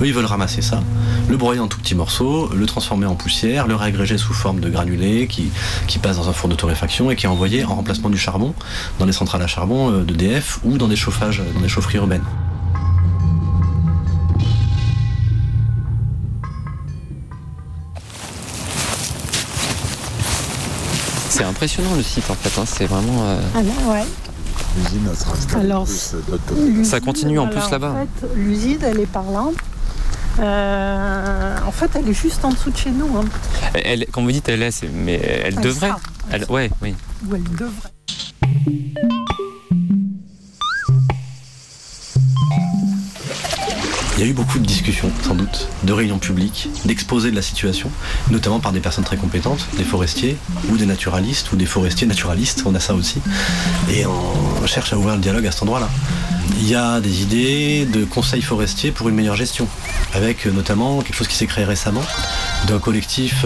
Eux, ils veulent ramasser ça, le broyer en tout petits morceaux, le transformer en poussière, le réagréger sous forme de granulés qui passe dans un four de torréfaction et qui est envoyé en remplacement du charbon dans les centrales à charbon d'EDF ou dans des chauffages, dans des chaufferies urbaines. C'est impressionnant le site en fait, hein. C'est vraiment... Ah ben ouais. L'usine, elle se reste alors, l'usine, ça continue en plus là-bas. En fait, l'usine, elle est par là. En fait, elle est juste en dessous de chez nous. Hein. Elle, quand vous dites elle est, mais elle devrait. Sera. Elle, ouais, oui. Ou elle devrait. Il y a eu beaucoup de discussions, sans doute, de réunions publiques, d'exposés de la situation, notamment par des personnes très compétentes, des forestiers ou des naturalistes ou des forestiers naturalistes, on a ça aussi. Et on cherche à ouvrir le dialogue à cet endroit-là. Il y a des idées de conseils forestiers pour une meilleure gestion, avec notamment quelque chose qui s'est créé récemment d'un collectif,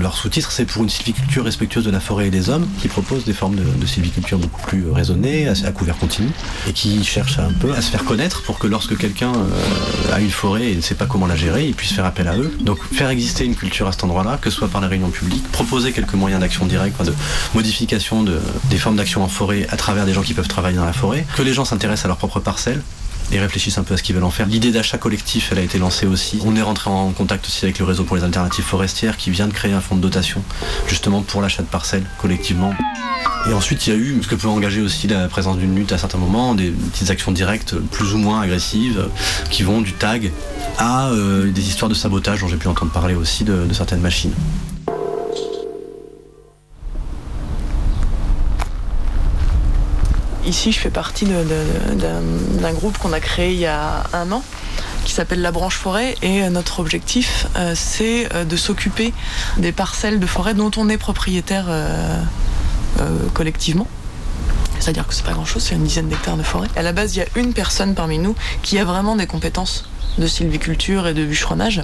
leur sous-titre c'est pour une sylviculture respectueuse de la forêt et des hommes, qui propose des formes de sylviculture beaucoup plus raisonnées, à couvert continu, et qui cherche un peu à se faire connaître pour que lorsque quelqu'un a une forêt et ne sait pas comment la gérer, il puisse faire appel à eux. Donc faire exister une culture à cet endroit-là, que ce soit par les réunions publiques, proposer quelques moyens d'action directe, de modification des formes d'action en forêt à travers des gens qui peuvent travailler dans la forêt, que les gens s'intéressent à leur propre parcelle et réfléchissent un peu à ce qu'ils veulent en faire. L'idée d'achat collectif, elle a été lancée aussi. On est rentré en contact aussi avec le réseau pour les alternatives forestières qui vient de créer un fonds de dotation justement pour l'achat de parcelles collectivement. Et ensuite il y a eu, ce que peut engager aussi la présence d'une lutte à certains moments, des petites actions directes plus ou moins agressives qui vont du tag à des histoires de sabotage dont j'ai pu entendre parler aussi de certaines machines. Ici, je fais partie d'un groupe qu'on a créé il y a un an, qui s'appelle La Branche Forêt, et notre objectif, c'est de s'occuper des parcelles de forêt dont on est propriétaire collectivement. C'est-à-dire que c'est pas grand-chose, c'est une dizaine d'hectares de forêt. À la base, il y a une personne parmi nous qui a vraiment des compétences de sylviculture et de bûcheronnage.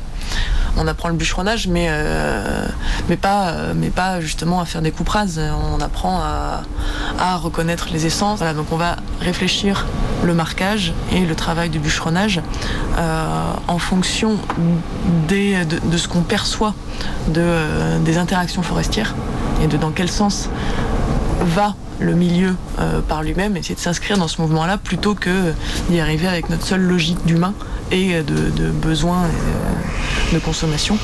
On apprend le bûcheronnage, mais pas justement à faire des coupes rases. On apprend à reconnaître les essences. Voilà, donc on va réfléchir le marquage et le travail du bûcheronnage en fonction de ce qu'on perçoit des interactions forestières et de dans quel sens va le milieu par lui-même, essayer de s'inscrire dans ce mouvement-là plutôt que d'y arriver avec notre seule logique d'humain et de besoin de consommation.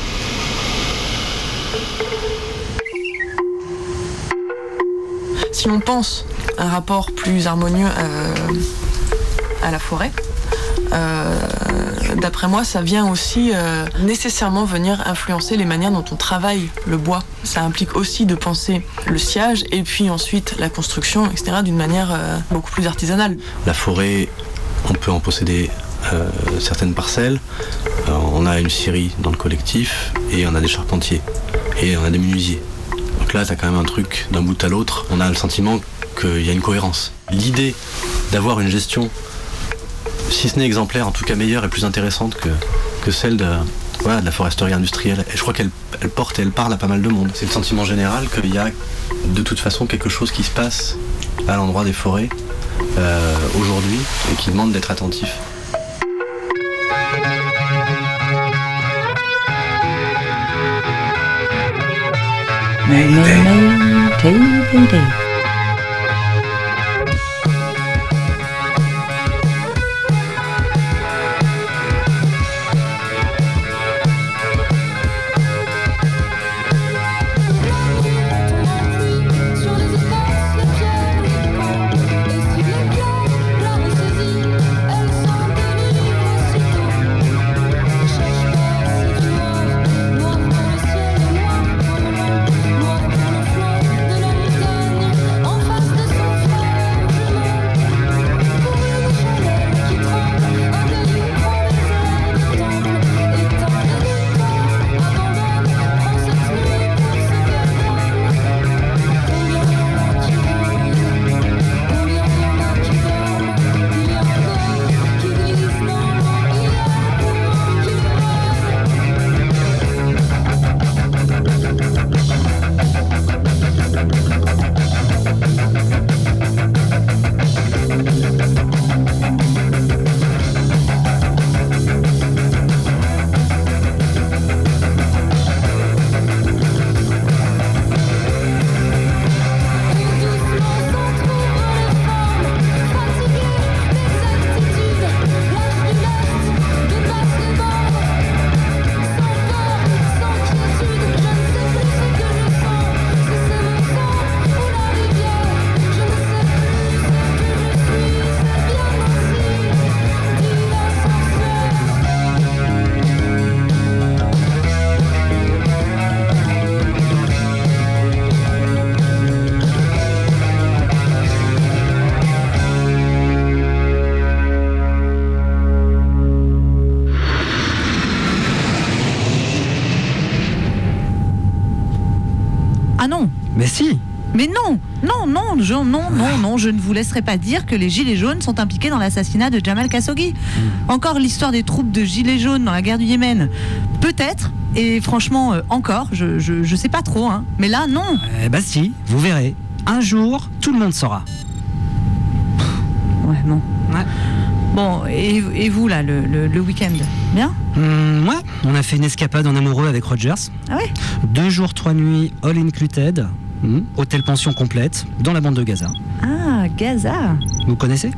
Si on pense un rapport plus harmonieux à la forêt, d'après moi, ça vient aussi nécessairement venir influencer les manières dont on travaille le bois. Ça implique aussi de penser le sciage et puis ensuite la construction, etc., d'une manière beaucoup plus artisanale. La forêt, on peut en posséder certaines parcelles. On a une scierie dans le collectif et on a des charpentiers et on a des menuisiers. Donc là, t'as quand même un truc d'un bout à l'autre. On a le sentiment qu'il y a une cohérence. L'idée d'avoir une gestion, si ce n'est exemplaire, en tout cas meilleure et plus intéressante que celle de la foresterie industrielle. Et je crois qu'elle porte et elle parle à pas mal de monde. C'est le sentiment général qu'il y a de toute façon quelque chose qui se passe à l'endroit des forêts aujourd'hui et qui demande d'être attentif. non. Mais si. Mais non, je ne vous laisserai pas dire que les Gilets jaunes sont impliqués dans l'assassinat de Jamal Khashoggi. Encore l'histoire des troupes de Gilets jaunes dans la guerre du Yémen. Peut-être, et franchement, encore, je sais pas trop, hein. Mais là, non. Bah si, vous verrez. Un jour, tout le monde saura. Ouais, bon. Ouais. Bon, et vous, là, le week-end, bien ? Ouais, on a fait une escapade en amoureux avec Rogers. Ah ouais ? 2 jours, 3 nuits, all included. Hôtel pension complète, dans la bande de Gaza. Ah, Gaza. Vous connaissez ?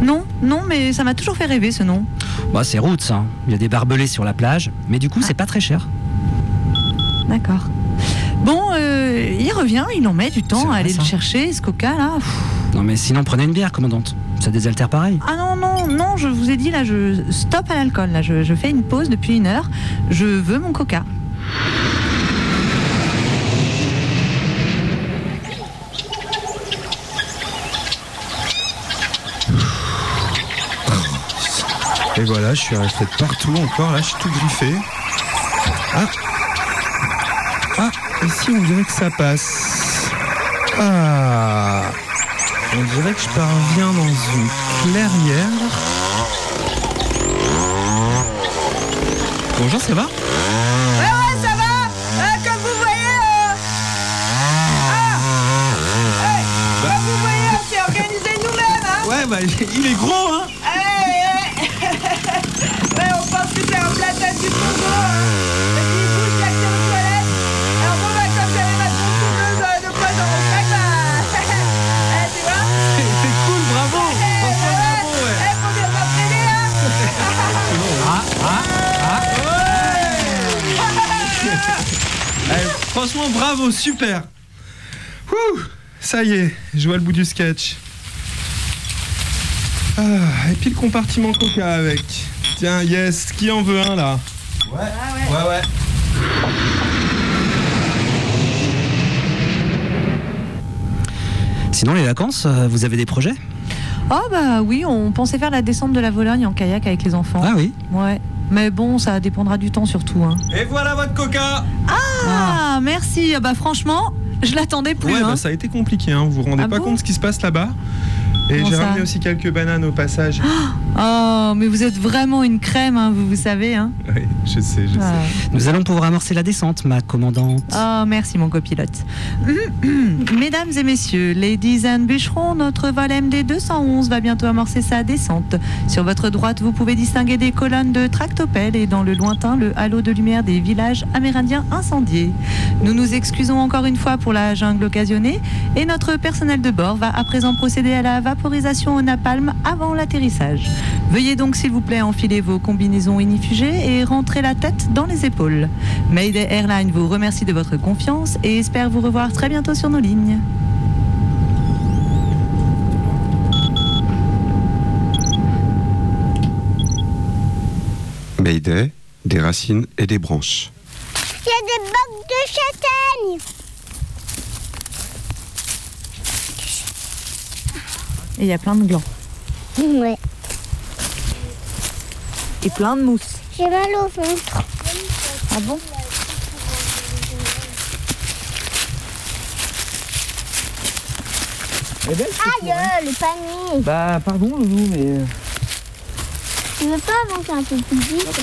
Non, mais ça m'a toujours fait rêver ce nom. Bah, c'est Roots, hein. Il y a des barbelés sur la plage, mais du coup, c'est pas très cher. D'accord. Bon, il revient, il en met du temps à aller le chercher, ce coca, là. Non, mais sinon, prenez une bière, commandante. Ça désaltère pareil. Ah non, je vous ai dit, là, je stoppe à l'alcool. Là, je fais une pause depuis 1 heure. Je veux mon coca. Et voilà, je suis resté partout encore, là, je suis tout griffé. Ah, ici, on dirait que ça passe. Ah, on dirait que je parviens dans une clairière. Bonjour, ça va ? Ouais, ça va. Comme vous voyez... comme vous voyez, on s'est organisé nous-mêmes, hein. Ouais, il est gros, hein. Franchement, bravo, super. Ouh, ça y est, je vois le bout du sketch. Ah, et puis le compartiment coca avec. Tiens, yes, qui en veut un, là ? Ouais, ouais. Sinon, les vacances, vous avez des projets ? Oh bah oui, on pensait faire la descente de la Vologne en kayak avec les enfants. Ah oui ? Ouais. Mais bon, ça dépendra du temps surtout, hein. Et voilà votre coca. Ah, merci. Bah franchement, je l'attendais plus. Ouais, hein. Bah, ça a été compliqué, hein. Vous vous rendez pas compte de ce qui se passe là-bas. Et j'ai ramené aussi quelques bananes au passage. Oh, mais vous êtes vraiment une crème, hein, vous savez, hein. Oui, je sais. Nous allons pouvoir amorcer la descente, ma commandante. Oh, merci, mon copilote. Mesdames et messieurs, ladies and bûcherons, notre vol MD211 va bientôt amorcer sa descente. Sur votre droite, vous pouvez distinguer des colonnes de tractopelles et dans le lointain, le halo de lumière des villages amérindiens incendiés. Nous nous excusons encore une fois pour la jungle occasionnée et notre personnel de bord va à présent procéder à la vaporisation au napalm avant l'atterrissage. Veuillez donc s'il vous plaît enfiler vos combinaisons inifugées et rentrer la tête dans les épaules. Mayday Airlines vous remercie de votre confiance et espère vous revoir très bientôt sur nos lignes. Mayday, des racines et des branches. Il y a des bocs de châtaignes. Et il y a plein de glands. Ouais. Et plein de mousse. J'ai mal au ventre. Ah bon ? Aïe, le panier. Bah, pardon, Loulou, mais... Tu veux pas avancer un peu plus vite ?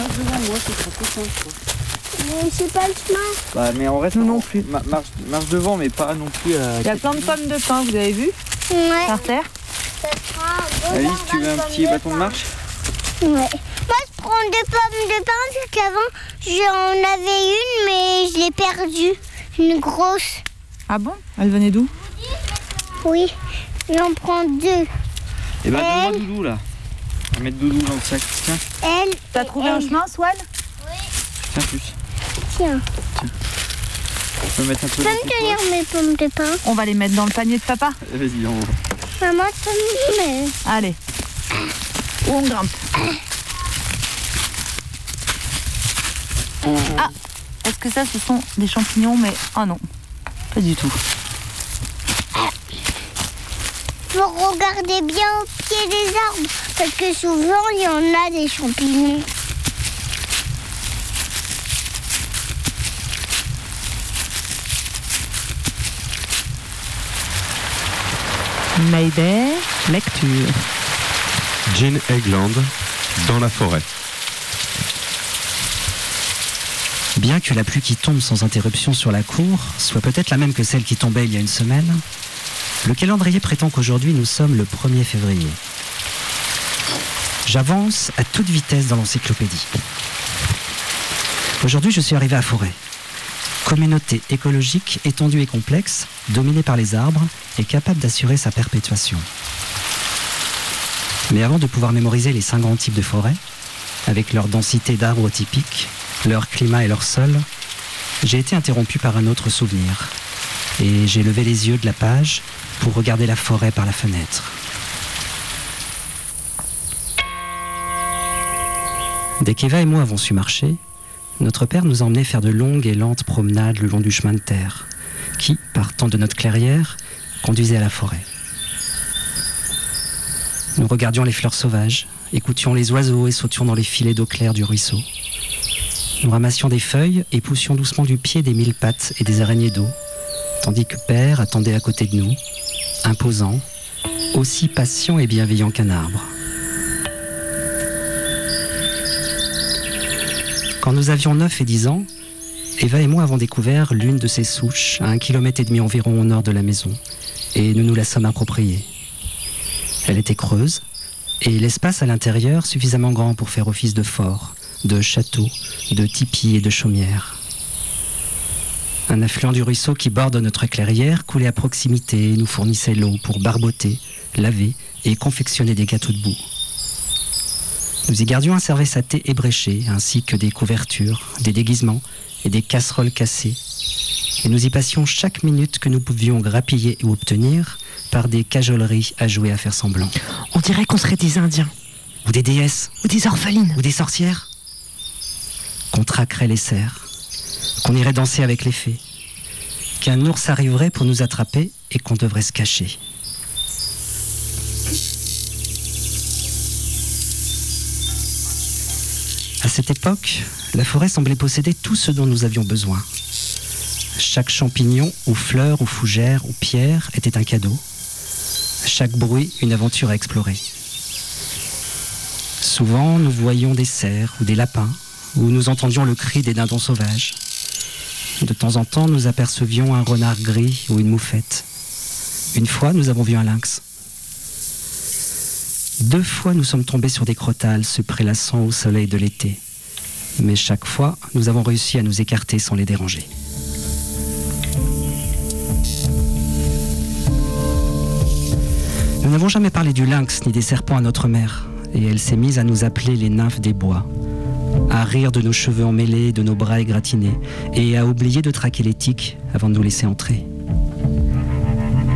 Mais c'est pas le chemin. Bah, mais on reste non plus. Marche devant, mais pas non plus à... Il y a plein de pommes de pin, vous avez vu ? Ouais. Par terre ? Alice, tu veux un petit bâton de marche ? Ouais. Moi, je prends 2 pommes de pin parce qu'avant, j'en avais une, mais je l'ai perdue. Une grosse. Ah bon ? Elle venait d'où ? Oui, j'en prends 2. Eh ben, donne-moi Doudou, là. On va mettre Doudou dans le sac. Tiens. Elle. T'as trouvé un chemin, Swan ? Oui. Tiens, plus. Tiens. Je peux mettre un peu. Tu peux me tenir mes pommes de pin ? On va les mettre dans le panier de papa ? Vas-y, on va. Maman, allez, on grimpe. Ah, est-ce que ça, ce sont des champignons ? Mais, ah non, pas du tout. Faut regarder bien au pied des arbres, parce que souvent, il y en a des champignons. Mayday, lecture. Jane Egland, dans la forêt. Bien que la pluie qui tombe sans interruption sur la cour soit peut-être la même que celle qui tombait il y a une semaine, le calendrier prétend qu'aujourd'hui nous sommes le 1er février. J'avance à toute vitesse dans l'encyclopédie. Aujourd'hui, je suis arrivé à Forêt, communauté écologique étendue et complexe, dominée par les arbres et capable d'assurer sa perpétuation. Mais avant de pouvoir mémoriser les 5 grands types de forêts, avec leur densité d'arbres typiques, leur climat et leur sol, j'ai été interrompu par un autre souvenir. Et j'ai levé les yeux de la page pour regarder la forêt par la fenêtre. Dès qu'Eva et moi avons su marcher, notre père nous emmenait faire de longues et lentes promenades le long du chemin de terre, qui, partant de notre clairière, conduisait à la forêt. Nous regardions les fleurs sauvages, écoutions les oiseaux et sautions dans les filets d'eau claire du ruisseau. Nous ramassions des feuilles et poussions doucement du pied des mille pattes et des araignées d'eau, tandis que père attendait à côté de nous, imposant, aussi patient et bienveillant qu'un arbre. Quand nous avions 9 et 10 ans, Eva et moi avons découvert l'une de ces souches à 1,5 km environ au nord de la maison, et nous nous la sommes appropriée. Elle était creuse, et l'espace à l'intérieur suffisamment grand pour faire office de fort, de château, de tipi et de chaumière. Un affluent du ruisseau qui borde notre clairière coulait à proximité et nous fournissait l'eau pour barboter, laver et confectionner des gâteaux de boue. Nous y gardions un service à thé ébréché, ainsi que des couvertures, des déguisements et des casseroles cassées. Et nous y passions chaque minute que nous pouvions grappiller ou obtenir par des cajoleries à jouer à faire semblant. On dirait qu'on serait des Indiens. Ou des déesses. Ou des orphelines. Ou des sorcières. Qu'on traquerait les cerfs. Qu'on irait danser avec les fées. Qu'un ours arriverait pour nous attraper et qu'on devrait se cacher. À cette époque, la forêt semblait posséder tout ce dont nous avions besoin. Chaque champignon, ou fleur, ou fougère, ou pierre était un cadeau. Chaque bruit, une aventure à explorer. Souvent, nous voyions des cerfs ou des lapins, ou nous entendions le cri des dindons sauvages. De temps en temps, nous apercevions un renard gris ou une moufette. Une fois, nous avons vu un lynx. 2 fois, nous sommes tombés sur des crotales se prélassant au soleil de l'été. Mais chaque fois, nous avons réussi à nous écarter sans les déranger. Nous n'avons jamais parlé du lynx ni des serpents à notre mère. Et elle s'est mise à nous appeler les nymphes des bois. À rire de nos cheveux emmêlés, de nos bras égratignés. Et à oublier de traquer les tiques avant de nous laisser entrer.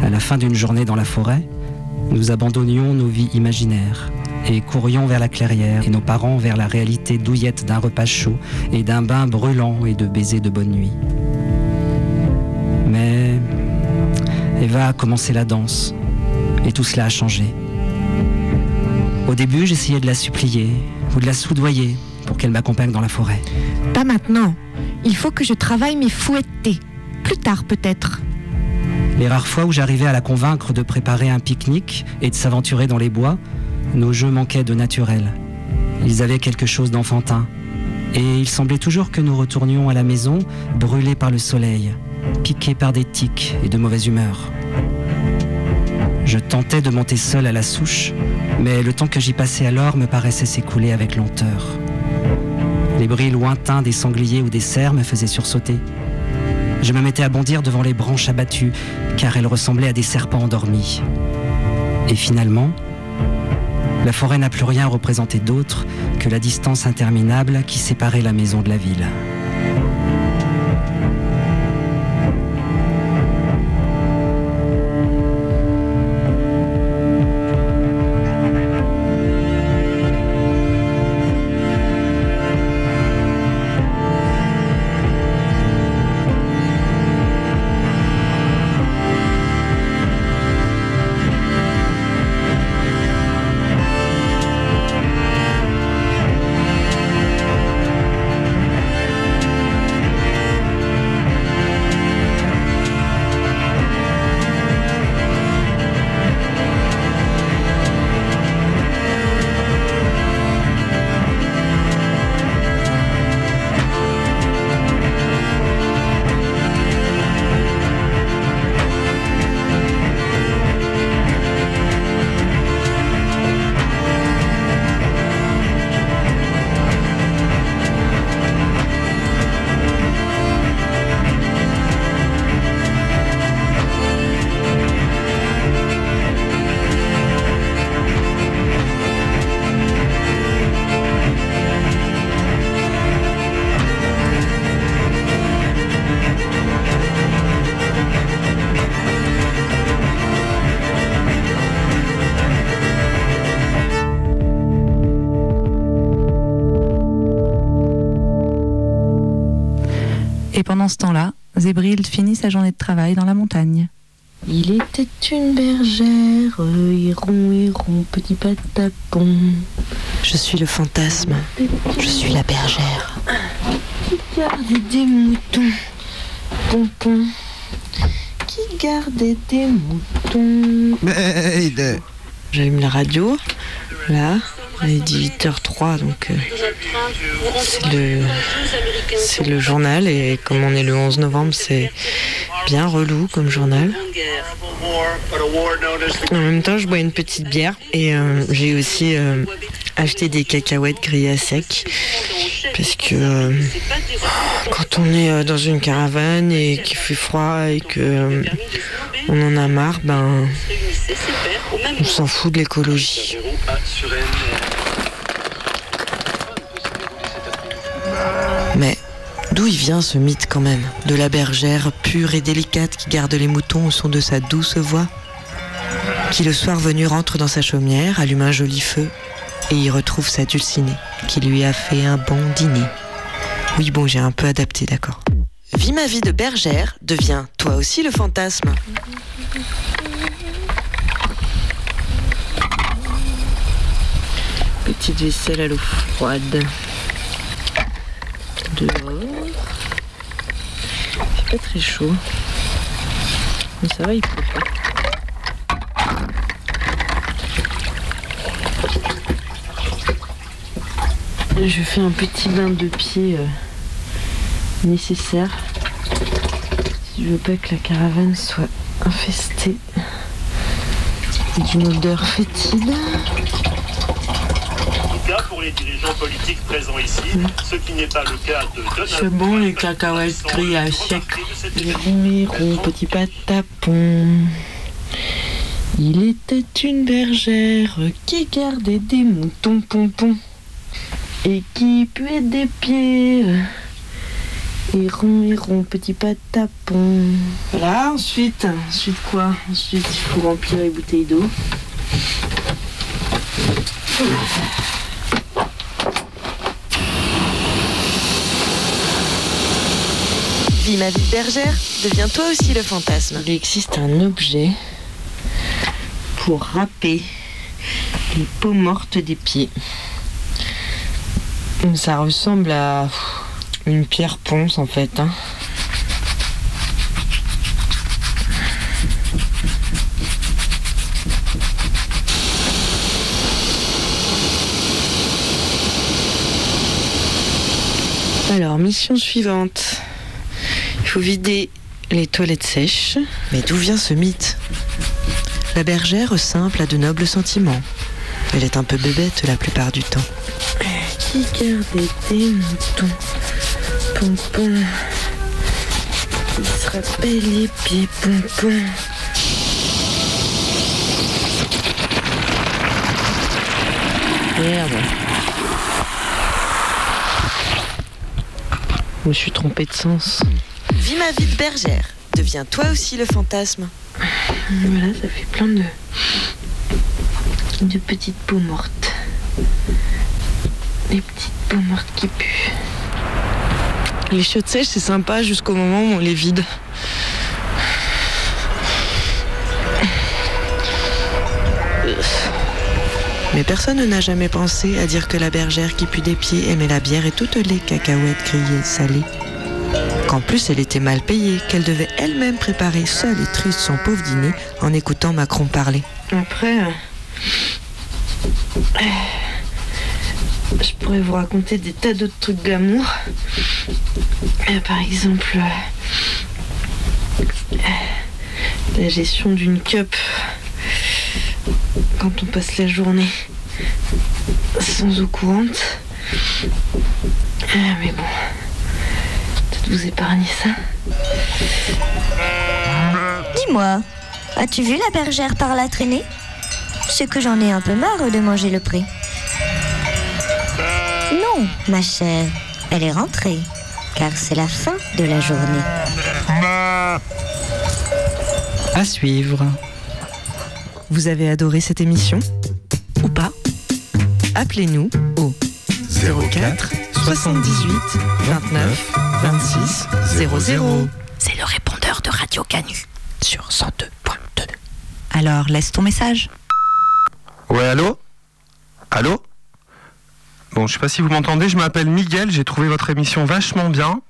À la fin d'une journée dans la forêt, nous abandonnions nos vies imaginaires et courions vers la clairière et nos parents vers la réalité douillette d'un repas chaud et d'un bain brûlant et de baisers de bonne nuit. Mais Eva a commencé la danse et tout cela a changé. Au début, j'essayais de la supplier ou de la soudoyer pour qu'elle m'accompagne dans la forêt. Pas maintenant. Il faut que je travaille mes fouettés. Plus tard peut-être. Les rares fois où j'arrivais à la convaincre de préparer un pique-nique et de s'aventurer dans les bois, nos jeux manquaient de naturel. Ils avaient quelque chose d'enfantin. Et il semblait toujours que nous retournions à la maison, brûlés par le soleil, piqués par des tiques et de mauvaise humeur. Je tentais de monter seul à la souche, mais le temps que j'y passais alors me paraissait s'écouler avec lenteur. Les bruits lointains des sangliers ou des cerfs me faisaient sursauter. Je me mettais à bondir devant les branches abattues, car elles ressemblaient à des serpents endormis. Et finalement, la forêt n'a plus rien représenté d'autre que la distance interminable qui séparait la maison de la ville. Et pendant ce temps-là, Zébril finit sa journée de travail dans la montagne. Il était une bergère, héron, petit patapon. Je suis le fantasme, je suis la bergère. Qui gardait des moutons, pompon. Qui gardait des moutons. Maide. J'allume la radio, là, il est 18h03, donc c'est le journal, et comme on est le 11 novembre, c'est bien relou comme journal. En même temps, je bois une petite bière, et j'ai aussi acheté des cacahuètes grillées à sec, parce que quand on est dans une caravane et qu'il fait froid et que on en a marre, ben on s'en fout de l'écologie. Mais d'où il vient ce mythe quand même, de la bergère pure et délicate qui garde les moutons au son de sa douce voix, qui le soir venu rentre dans sa chaumière, allume un joli feu et y retrouve sa dulcinée qui lui a fait un bon dîner. Oui bon, j'ai un peu adapté, d'accord. Vis ma vie de bergère, deviens toi aussi le fantasme. Petite vaisselle à l'eau froide. Dehors. C'est pas très chaud. Mais ça va, il pleut pas. Je fais un petit bain de pied nécessaire. Je veux pas que la caravane soit infestée d'une odeur fétide. Pour les dirigeants politiques présents ici, ce qui n'est pas le cas de Donald. C'est bon, les cacahuètes grillées à sec. Héron, petit patapon. Il était une bergère qui gardait des moutons pompons et qui puait des pieds. Héron, petit patapon. Voilà, ensuite quoi ? Ensuite, il faut remplir les bouteilles d'eau. Vis ma vie bergère, deviens toi aussi le fantasme. Il existe un objet pour râper les peaux mortes des pieds. Ça ressemble à une pierre ponce en fait. Hein. Alors, mission suivante. Il faut vider les toilettes sèches. Mais d'où vient ce mythe ? La bergère simple a de nobles sentiments. Elle est un peu bébête la plupart du temps. Qui gardait des moutons pompons. Il se rappelle les pieds pompons. Merde. Je me suis trompée de sens. Vis ma vie de bergère, deviens toi aussi le fantasme. Voilà, ça fait plein de petites peaux mortes. Des petites peaux mortes qui puent. Les chiottes sèches, c'est sympa jusqu'au moment où on les vide. Mais personne n'a jamais pensé à dire que la bergère qui pue des pieds aimait la bière et toutes les cacahuètes grillées salées. Qu'en plus, elle était mal payée, qu'elle devait elle-même préparer seule et triste son pauvre dîner en écoutant Macron parler. Après, je pourrais vous raconter des tas d'autres trucs d'amour. Par exemple, la gestion d'une cup. Quand on passe la journée sans eau courante. Mais bon, peut-être vous épargner ça. Dis-moi, as-tu vu la bergère par la traînée ? C'est que j'en ai un peu marre de manger le pré. Non, ma chère, elle est rentrée, car c'est la fin de la journée. À suivre. Vous avez adoré cette émission ? Ou pas ? Appelez-nous au 04 78 29 26 00. C'est le répondeur de Radio Canut sur 102.2. Alors, laisse ton message. Ouais, allô ? Allô ? Bon, je sais pas si vous m'entendez, je m'appelle Miguel, j'ai trouvé votre émission vachement bien.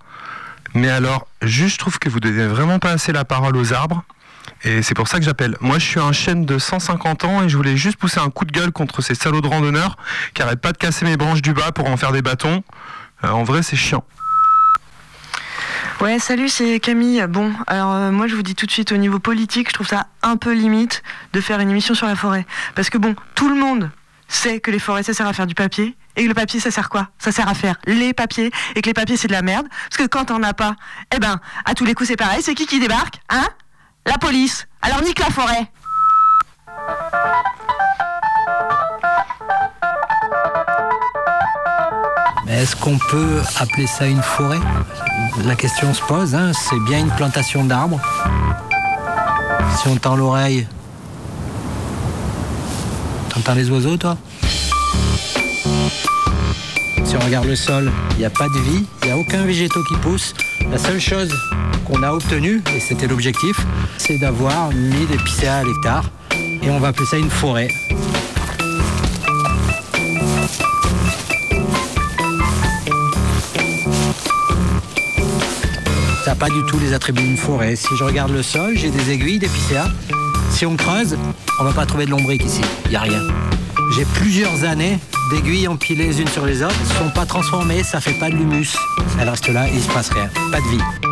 Mais alors, juste, je trouve que vous donnez vraiment pas assez la parole aux arbres. Et c'est pour ça que j'appelle. Moi, je suis un chêne de 150 ans et je voulais juste pousser un coup de gueule contre ces salauds de randonneurs qui arrêtent pas de casser mes branches du bas pour en faire des bâtons. En vrai, c'est chiant. Ouais, salut, c'est Camille. Bon, alors moi je vous dis tout de suite, au niveau politique, je trouve ça un peu limite de faire une émission sur la forêt. Parce que bon, tout le monde sait que les forêts, ça sert à faire du papier. Et que le papier, ça sert quoi ? Ça sert à faire les papiers. Et que les papiers, c'est de la merde. Parce que quand t'en as pas, eh ben, à tous les coups, c'est pareil. C'est qui débarque ? Hein ? La police. Alors nique la forêt. Mais est-ce qu'on peut appeler ça une forêt ? La question se pose, hein. C'est bien une plantation d'arbres. Si on tend l'oreille... T'entends les oiseaux, toi ? Si on regarde le sol, il n'y a pas de vie, il n'y a aucun végétaux qui pousse. La seule chose qu'on a obtenue, et c'était l'objectif, c'est d'avoir 1000 épicéas à l'hectare. Et on va appeler ça une forêt. Ça n'a pas du tout les attributs d'une forêt. Si je regarde le sol, j'ai des aiguilles d'épicéas. Si on creuse, on ne va pas trouver de lombric ici. Il n'y a rien. J'ai plusieurs années d'aiguilles empilées les unes sur les autres, ne sont pas transformées, ça fait pas de l'humus. Elles restent là, il se passe rien, pas de vie.